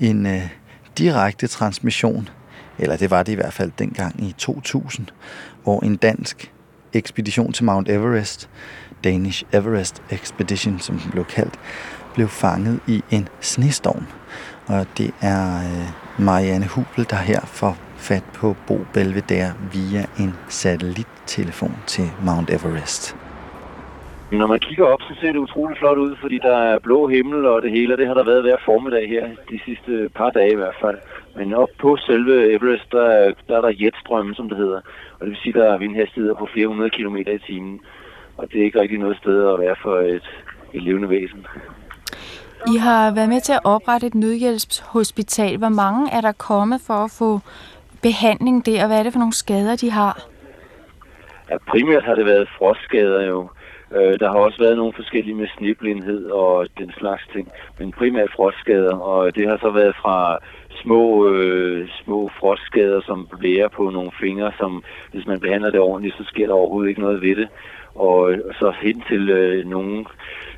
en øh, direkte transmission, eller det var det i hvert fald dengang i to tusind, hvor en dansk ekspedition til Mount Everest, Danish Everest Expedition, som den blev kaldt, blev fanget i en snestorm. Og det er øh, Marianne Hubel, der her får fat på Bo Belvedere via en satellittelefon til Mount Everest. Når man kigger op, så ser det utroligt flot ud, fordi der er blå himmel og det hele, og det har der været hver formiddag her, de sidste par dage i hvert fald. Men op på selve Everest, der, der er der jetstrømme, som det hedder, og det vil sige, der er vindhastigheder på flere hundrede kilometer i timen, og det er ikke rigtig noget sted at være for et, et levende væsen. I har været med til at oprette et nødhjælpshospital. Hvor mange er der kommet for at få behandling der, og hvad er det for nogle skader, de har? Ja, primært har det været frostskader jo. Øh, der har også været nogle forskellige med sneblindhed og den slags ting, men primært frostskader, og det har så været fra små, øh, små frostskader, som blærer på nogle fingre, som hvis man behandler det ordentligt, så sker der overhovedet ikke noget ved det. Og så hen til øh, nogle,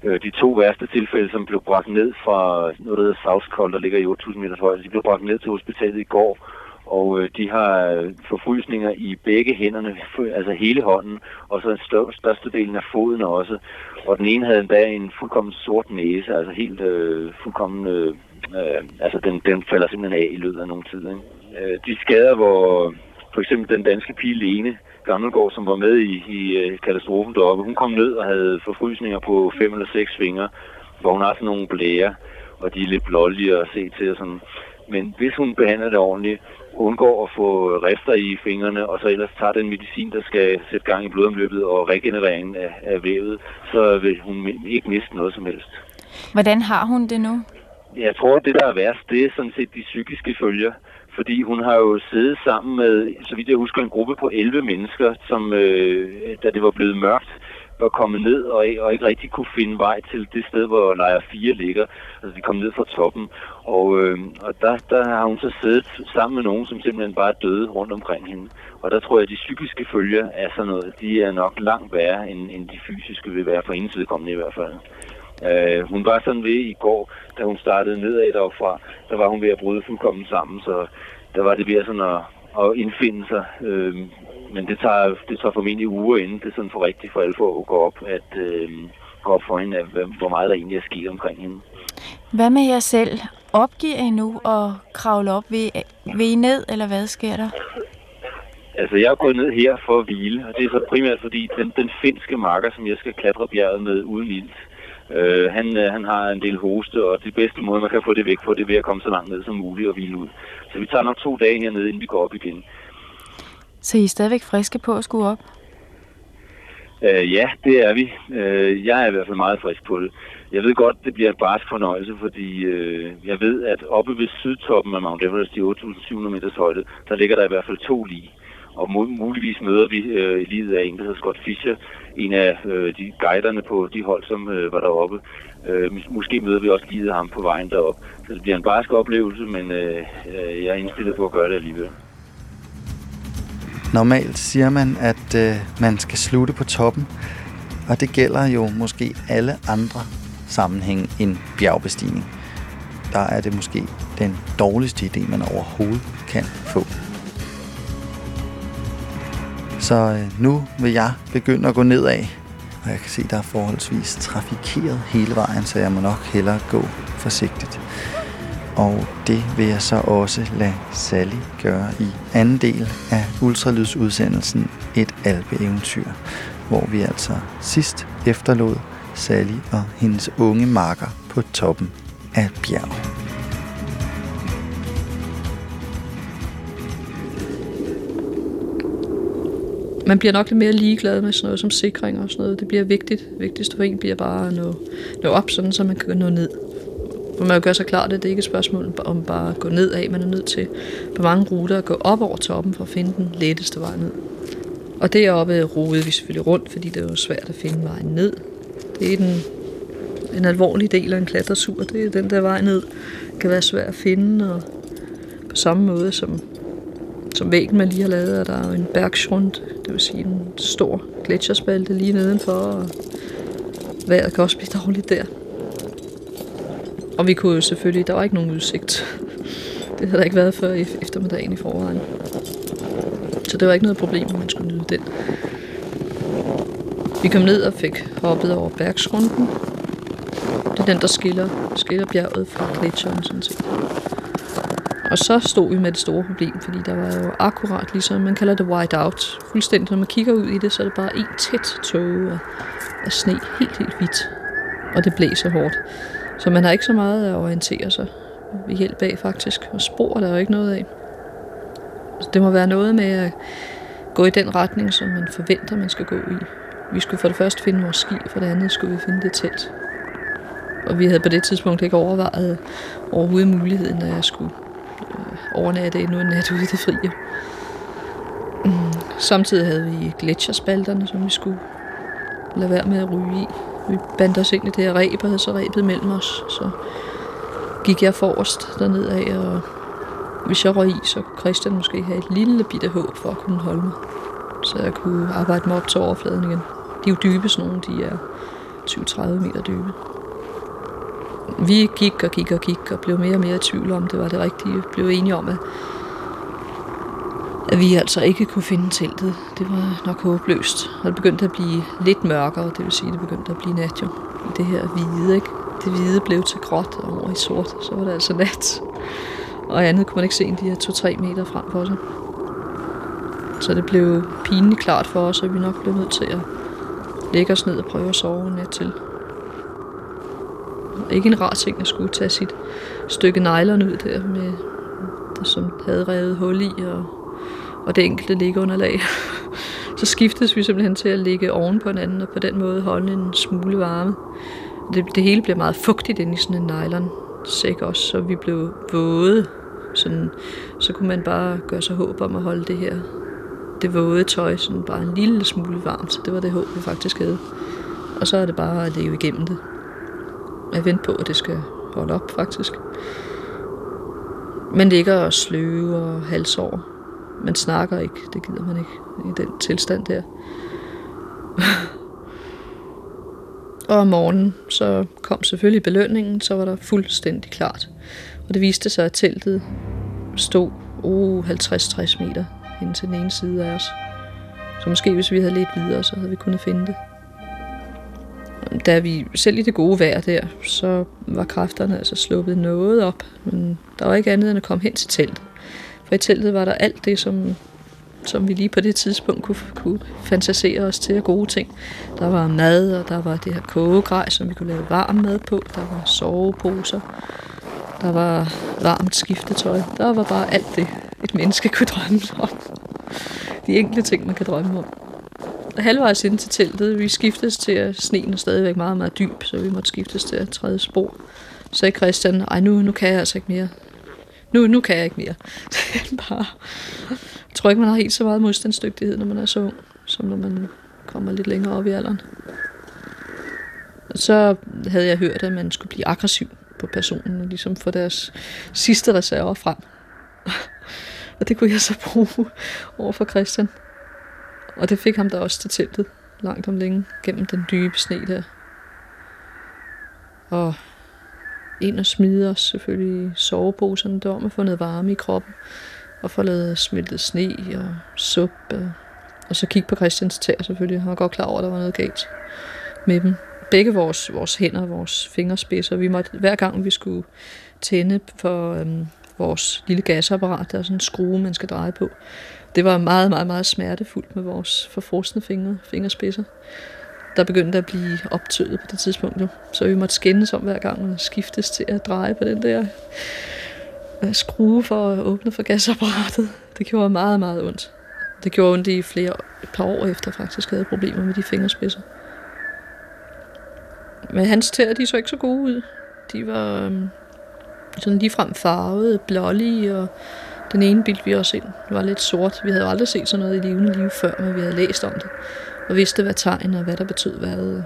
øh, de to værste tilfælde, som blev bragt ned fra noget, der hedder South Cold, der ligger i otte tusind meters højde, de blev bragt ned til hospitalet i går, og øh, de har forfrysninger i begge hænderne, altså hele hånden, og så største, størstedelen af foden også. Og den ene havde endda en fuldkommen sort næse, altså helt øh, fuldkommen, øh, øh, altså den, den falder simpelthen af i løbet af nogle tid. Ikke? Øh, de skader, hvor for eksempel den danske pige Lene Gammelgaard, som var med i, i katastrofen deroppe, hun kom ned og havde forfrysninger på fem eller seks fingre, hvor hun har sådan nogle blære, og de er lidt blålige at se til og sådan. Men hvis hun behandler det ordentligt, undgår at få rister i fingrene, og så ellers tager den medicin, der skal sætte gang i blodomløbet og regenereringen af, af vævet, så vil hun ikke miste noget som helst. Hvordan har hun det nu? Jeg tror, at det, der er værst, det er sådan set de psykiske følger. Fordi hun har jo siddet sammen med, så vidt jeg husker, en gruppe på elleve mennesker, som, øh, da det var blevet mørkt, var kommet ned og, og ikke rigtig kunne finde vej til det sted, hvor lejr fire ligger. Altså, de kom ned fra toppen, og, øh, og der, der har hun så siddet sammen med nogen, som simpelthen bare døde rundt omkring hende. Og der tror jeg, at de psykiske følger af sådan noget, de er nok langt værre, end, end de fysiske vil være, for hendes vedkommende i hvert fald. Uh, hun var sådan ved i går, da hun startede nedad deropfra, der var hun ved at bryde fuldkommen sammen, så der var det ved sådan at, at indfinde sig. Uh, men det tager, det tager formentlig uger inden, det er sådan for rigtigt for alle for at gå op, at, uh, gå op for hende, at, hvor meget der egentlig er sket omkring hende. Hvad med jer selv? Opgiver I nu og kravle op? Vil, vil I ned, eller hvad sker der? Altså, jeg er gået ned her for at hvile, og det er så primært fordi den, den finske marker, som jeg skal klatre bjerget med uden ild, Uh, han, uh, han har en del hoste, og det bedste måde, man kan få det væk på, det er ved at komme så langt ned som muligt og hvile ud. Så vi tager nok to dage hernede, inden vi går op igen. Så I er stadigvæk friske på at skulle op? Uh, ja, det er vi. Uh, jeg er i hvert fald meget frisk på det. Jeg ved godt, det bliver en barsk fornøjelse, fordi uh, jeg ved, at oppe ved sydtoppen af Mount Everest i otte tusind syv hundrede meters højde, der ligger der i hvert fald to lig. Og muligvis møder vi øh, livet af en, der hedder Scott Fischer, en af øh, de guiderne på de hold, som øh, var deroppe. Øh, måske møder vi også livet af ham på vejen derop. Så det bliver en barsk oplevelse, men øh, jeg er indstillet på at gøre det alligevel. Normalt siger man, at øh, man skal slutte på toppen, og det gælder jo måske alle andre sammenhænge end bjergbestigning. Der er det måske den dårligste idé, man overhovedet kan få. Så nu vil jeg begynde at gå nedad, og jeg kan se, der er forholdsvis trafikeret hele vejen, så jeg må nok hellere gå forsigtigt. Og det vil jeg så også lade Sally gøre i anden del af ultralydsudsendelsen Et alpeeventyr, hvor vi altså sidst efterlod Sally og hendes unge makker på toppen af bjerget. Man bliver nok lidt mere ligeglad med sådan noget som sikring og sådan noget. Det bliver vigtigt. Vigtigst for en bliver bare at nå, nå op, sådan så man kan nå ned. For man jo gør sig klart, at det ikke er et spørgsmål om bare at gå nedad. Man er nødt til på mange ruter at gå op over toppen for at finde den letteste vej ned. Og deroppe roede vi selvfølgelig rundt, fordi det er jo svært at finde vejen ned. Det er den, en alvorlig del af en klatretur. Det er den der vej ned. Det kan være svært at finde, og på samme måde som... Som væggen, man lige har lavet, er der en bergschrund, det vil sige en stor gletscherspalte lige nedenfor, og vejret kan også blive dårligt der. Og vi kunne jo selvfølgelig, der var ikke nogen udsigt. Det havde der ikke været før eftermiddagen i forvejen. Så det var ikke noget problem, at man skulle nyde den. Vi kom ned og fik hoppet over bergschrunden. Det er den, der skiller, skiller bjerget fra gletscheren sådan set. Og så stod vi med det store problem, fordi der var jo akkurat ligesom, man kalder det whiteout. Fuldstændig, når man kigger ud i det, så er det bare en tæt tåge af, af sne, helt, helt hvidt. Og det blæser hårdt. Så man har ikke så meget at orientere sig ved hjælp af faktisk. Og spor der er jo ikke noget af. Så det må være noget med at gå i den retning, som man forventer, man skal gå i. Vi skulle for det første finde vores ski, og for det andet skulle vi finde det telt. Og vi havde på det tidspunkt ikke overvejet overhovedet muligheden, at jeg skulle overnatte endnu en nat ude i det frie. Samtidig havde vi gletscherspalterne, som vi skulle lade være med at ryge i. Vi bandt os ind i det her ræb, og havde så ræbet mellem os. Så gik jeg forrest dernede af, og hvis jeg røg i, så kunne Christian måske have et lille bitte håb for at kunne holde mig. Så jeg kunne arbejde mig op til overfladen igen. De er jo dybe, sådan nogle. De er tyve til tredive meter dybe. Vi gik og gik og gik og blev mere og mere i tvivl om, det var det rigtige. Vi blev enige om, at, at vi altså ikke kunne finde teltet. Det var nok håbløst. Og det begyndte at blive lidt mørkere, det vil sige, at det begyndte at blive nat jo. Det her hvide, ikke? Det hvide blev til gråt og over i sort, så var det altså nat. Og andet kunne man ikke se end de her to til tre meter frem for sig. Så det blev pinligt klart for os, at vi nok blev nødt til at lægge os ned og prøve at sove en nat til. Ikke en rar ting at skulle tage sit stykke nylon ud der, med, som havde revet hul i, og, og det enkelte liggeunderlag. Så skiftes vi simpelthen til at ligge oven på hinanden, og på den måde holde en smule varme. Det, det hele bliver meget fugtigt inde i sådan en nylonsæk også, så vi blev våde. Sådan, så kunne man bare gøre sig håb om at holde det her, det våde tøj, sådan bare en lille smule varmt. Så det var det håb, vi faktisk havde. Og så er det bare at leve igennem det. Jeg venter på, at det skal holde op, faktisk. Man ligger og sløver og halsår. Man snakker ikke. Det gider man ikke i den tilstand der. Og om morgenen, så kom selvfølgelig belønningen, så var der fuldstændig klart. Og det viste sig, at teltet stod oh, halvtreds til tres meter inden til den ene side af os. Så måske, hvis vi havde ledt videre, så havde vi kunnet finde det. Da vi selv i det gode vejr der, så var kræfterne altså sluppet noget op, men der var ikke andet end at komme hen til teltet. For i teltet var der alt det, som, som vi lige på det tidspunkt kunne, kunne fantasere os til af gode ting. Der var mad, og der var det her kogegrej, som vi kunne lave varm mad på. Der var soveposer. Der var varmt skiftetøj. Der var bare alt det, et menneske kunne drømme om. De enkelte ting, man kan drømme om. Halvvejs ind til teltet, vi skiftes til, at sneen er stadigvæk meget, meget dyb, så vi måtte skiftes til at træde spor. Så sagde Christian, ej nu, nu kan jeg altså ikke mere. Nu, nu kan jeg ikke mere. Det er bare... Jeg tror ikke, man har helt så meget modstandsdygtighed, når man er så ung, som når man kommer lidt længere op i alderen. Så havde jeg hørt, at man skulle blive aggressiv på personen, og ligesom få deres sidste reserver frem. Og det kunne jeg så bruge over for Christian. Og det fik ham da også til teltet, langt om længe, gennem den dybe sne der. Og ind og smide os selvfølgelig soveposerne der, om at få noget varme i kroppen, og få lavet smeltet sne og sup. Og, og så kigge på Christians tæer selvfølgelig, han var godt klar over, at der var noget galt med dem. begge vores, vores hænder, vores fingerspidser. Vi måtte, hver gang vi skulle tænde for øhm, vores lille gasapparat, der er sådan en skrue, man skal dreje på. Det var meget, meget, meget smertefuldt med vores forfrosne fingre, fingerspidser. Der begyndte at blive optøet på det tidspunkt, jo. Så vi måtte skændes om hver gang og skiftes til at dreje på den der skrue for at åbne for gasapparatet. Det gjorde meget, meget ondt. Det gjorde ondt i flere par år efter, faktisk havde problemer med de fingerspidser. Men hans tæer, de så ikke så gode ud. De var øhm, sådan ligefrem farvede, blålige, og den ene bildte vi også ind. Det var lidt sort. Vi havde aldrig set sådan noget i levende liv før, men vi havde læst om det. Og vidste, hvad tegn og hvad der betød hvad.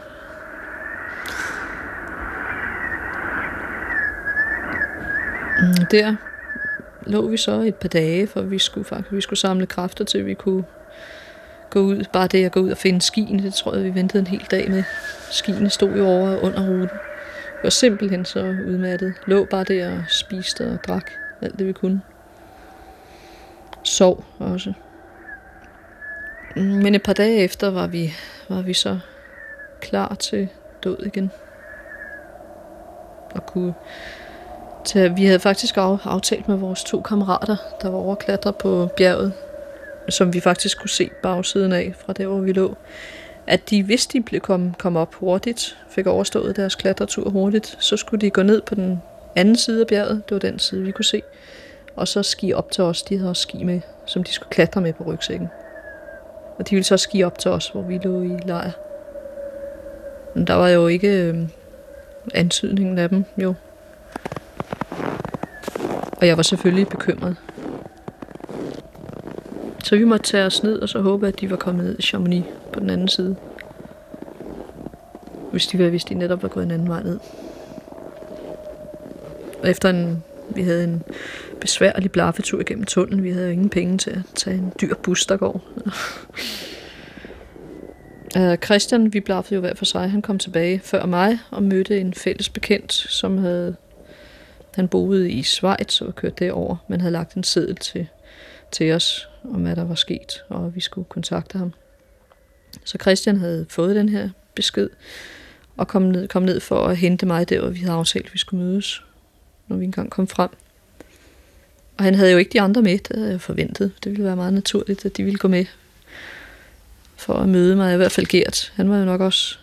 Der lå vi så et par dage, for vi skulle faktisk vi skulle samle kræfter til, vi kunne gå ud. Bare det at gå ud og finde skien, det tror jeg, vi ventede en hel dag med. Skiene stod jo over under ruten. Vi var simpelthen så udmattet. Lå bare der og spiste og drak alt det, vi kunne. Sov også. Men et par dage efter var vi, var vi så klar til død igen. Og kunne tage, vi havde faktisk aftalt med vores to kammerater, der var overklatret på bjerget, som vi faktisk kunne se bagsiden af fra der, hvor vi lå, at de, hvis de blev kom, kom op hurtigt, fik overstået deres klatretur hurtigt, så skulle de gå ned på den anden side af bjerget, det var den side, vi kunne se, og så ski op til os. De havde også ski med, som de skulle klatre med på rygsækken. Og de ville så ski op til os, hvor vi lå i lejr. Men der var jo ikke øh, antydningen af dem, jo. Og jeg var selvfølgelig bekymret. Så vi måtte tage os ned, og så håbe, at de var kommet ned i Chamonix på den anden side. Hvis de, hvis de netop var gået en anden vej ned. Og efter en, vi havde en besværlig blaffetur igennem tunnelen. Vi havde jo ingen penge til at tage en dyr bus, der går. Christian, vi blaffede jo hver for sig. Han kom tilbage før mig og mødte en fælles bekendt, som havde... Han boede i Schweiz og kørte derover, men havde lagt en seddel til, til os om, hvad der var sket, og vi skulle kontakte ham. Så Christian havde fået den her besked og kom ned, kom ned for at hente mig der, hvor vi havde aftalt, at vi skulle mødes, når vi engang kom frem. Og han havde jo ikke de andre med, det havde jeg forventet. Det ville være meget naturligt, at de ville gå med for at møde mig. I hvert fald Gert. Han var jo nok også,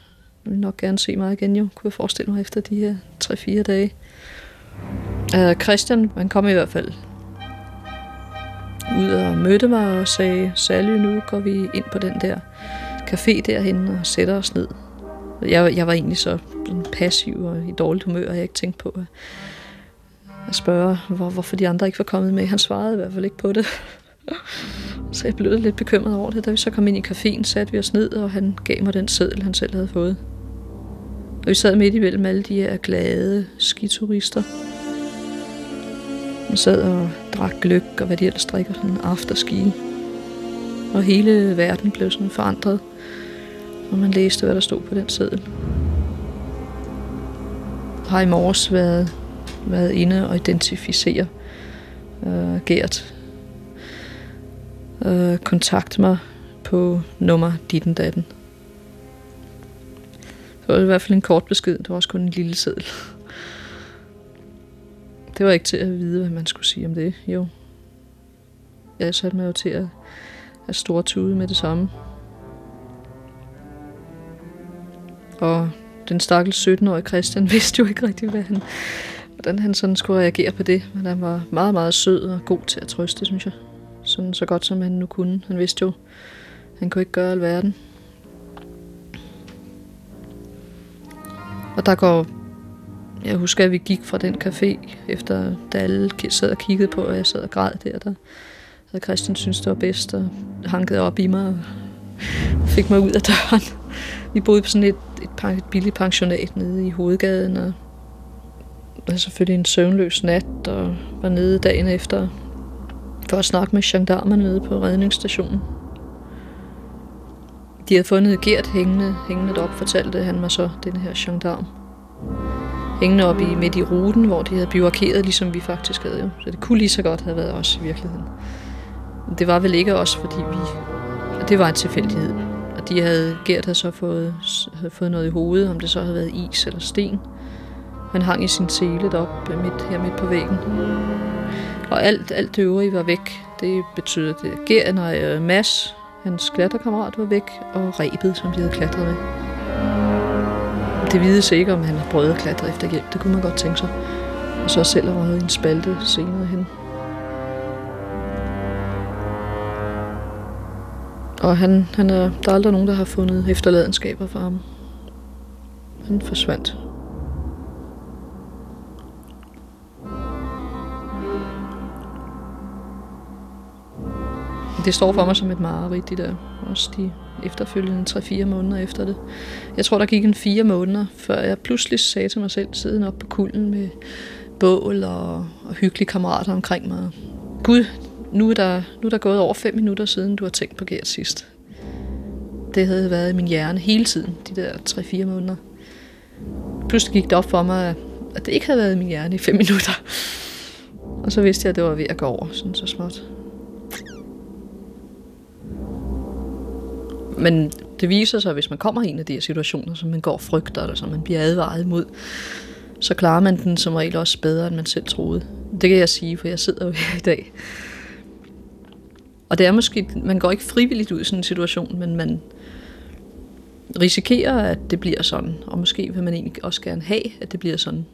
ville nok gerne se mig igen, jo, kunne jeg forestille mig efter de her tre-fire dage. Uh, Christian, han kom i hvert fald ud og mødte mig og sagde, Sally, nu går vi ind på den der café derhenne og sætter os ned. Jeg, jeg var egentlig så passiv og i dårligt humør, og jeg ikke tænkte på, at at spørge, hvor, hvorfor de andre ikke var kommet med. Han svarede i hvert fald ikke på det. Så jeg blev lidt bekymret over det. Da vi så kom ind i caféen, satte vi os ned, og han gav mig den seddel, han selv havde fået. Og vi sad midt imellem alle de her glade skiturister. Vi sad og drak gløgg, og hvad de ellers drikker, sådan en afterski. Og hele verden blev sådan forandret, og man læste, hvad der stod på den seddel. Jeg har i morges været... været inde og identificere øh, Gert. Øh, kontakt mig på nummer ditten datten. Det var i hvert fald en kort besked. Det var også kun en lille seddel. Det var ikke til at vide, hvad man skulle sige om det. Jo. Jeg satte mig jo til at, at stortude med det samme. Og den stakkels sytten-årige Christian vidste jo ikke rigtig, hvad han... hvordan han sådan skulle reagere på det, men han var meget, meget sød og god til at trøste, synes jeg. Sådan så godt, som han nu kunne. Han vidste jo, han kunne ikke gøre alverden. Og der går... Jeg husker, at vi gik fra den café, efter da alle sad og kiggede på, og jeg sad og græd der, der havde Christian syntes, det var bedst, og hankede op i mig og fik mig ud af døren. Vi boede på sådan et, et, et billigt pensionat nede i hovedgaden, og jeg havde selvfølgelig en søvnløs nat og var nede dagen efter for at snakke med gendarmerne nede på redningsstationen. De havde fundet Gert hængende, hængende deroppe, fortalte han mig så, den her gendarm. Hængende oppe i, midt i ruten, hvor de havde bivarkeret, ligesom vi faktisk havde jo. Så det kunne lige så godt have været os i virkeligheden. Det var vel ikke os, fordi vi... Og det var en tilfældighed. Og de havde, Gert havde så fået, havde fået noget i hovedet, om det så havde været is eller sten. Han hang i sin sele deroppe midt, her midt på væggen. Og alt, alt det øvrige var væk. Det betyder, at Gert og Mads, hans klatterkammerat, var væk, og rebet, som de havde klatret med. Det vides ikke, om han havde prøvet at klatre efter hjælp. Det kunne man godt tænke sig. Og så selv har røget en spalte senere hen. Og han, han er, der er aldrig nogen, der har fundet efterladenskaber for ham. Han forsvandt. Det står for mig som et mareridt, de der. Også de efterfølgende tre-fire måneder efter det. Jeg tror, der gik en fire måneder, før jeg pludselig sagde til mig selv, siden op på kulden med bål og, og hyggelige kammerater omkring mig. Gud, nu er, der, nu er der gået over fem minutter siden, du har tænkt på Gert sidst. Det havde været i min hjerne hele tiden, de der tre-fire måneder. Pludselig gik det op for mig, at det ikke havde været i min hjerne i fem minutter. Og så vidste jeg, at det var ved at gå over, sådan så småt. Men det viser sig, at hvis man kommer i en af de her situationer, som man går og frygter, eller som man bliver advaret imod, så klarer man den som regel også bedre, end man selv troede. Det kan jeg sige, for jeg sidder jo her i dag. Og det er måske, man går ikke frivilligt ud i sådan en situation, men man risikerer, at det bliver sådan. Og måske vil man egentlig også gerne have, at det bliver sådan.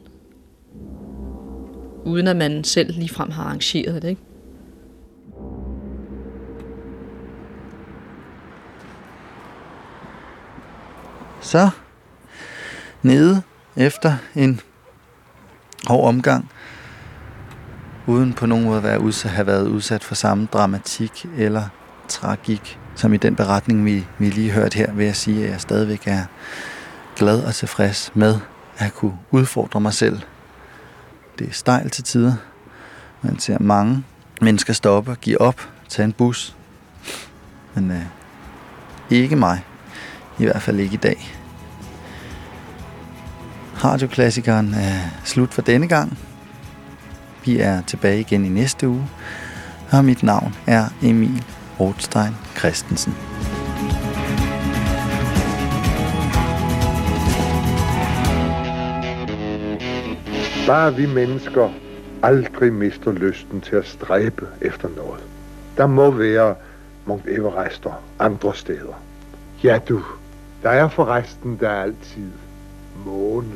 Uden at man selv ligefrem har arrangeret det, ikke? Så nede efter en hård omgang, uden på nogen måde at være udsat, have været udsat for samme dramatik eller tragik, som i den beretning, vi, vi lige hørte her, vil jeg sige, at jeg stadigvæk er glad og tilfreds med at kunne udfordre mig selv. Det er stejlt til tider. Man ser mange mennesker stoppe, give op, tage en bus. Men øh, ikke mig. I hvert fald ikke i dag. Radioklassikeren er slut for denne gang. Vi er tilbage igen i næste uge. Og mit navn er Emil Rothstein Christensen. Bare vi mennesker aldrig mister lysten til at stræbe efter noget. Der må være Mount Everest og andre steder. Ja, du. Der er forresten der altid månen.